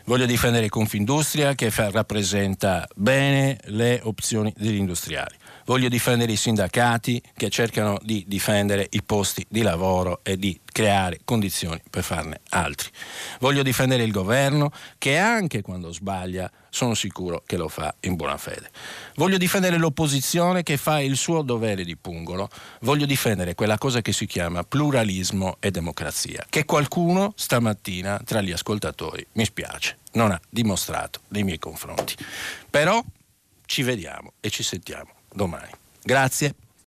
Voglio difendere Confindustria, che rappresenta bene le opzioni degli industriali. Voglio difendere i sindacati, che cercano di difendere i posti di lavoro e di creare condizioni per farne altri. Voglio difendere il governo, che anche quando sbaglia sono sicuro che lo fa in buona fede. Voglio difendere l'opposizione, che fa il suo dovere di pungolo. Voglio difendere quella cosa che si chiama pluralismo e democrazia, che qualcuno stamattina tra gli ascoltatori, mi spiace, non ha dimostrato nei miei confronti. Però ci vediamo e ci sentiamo domani. Grazie.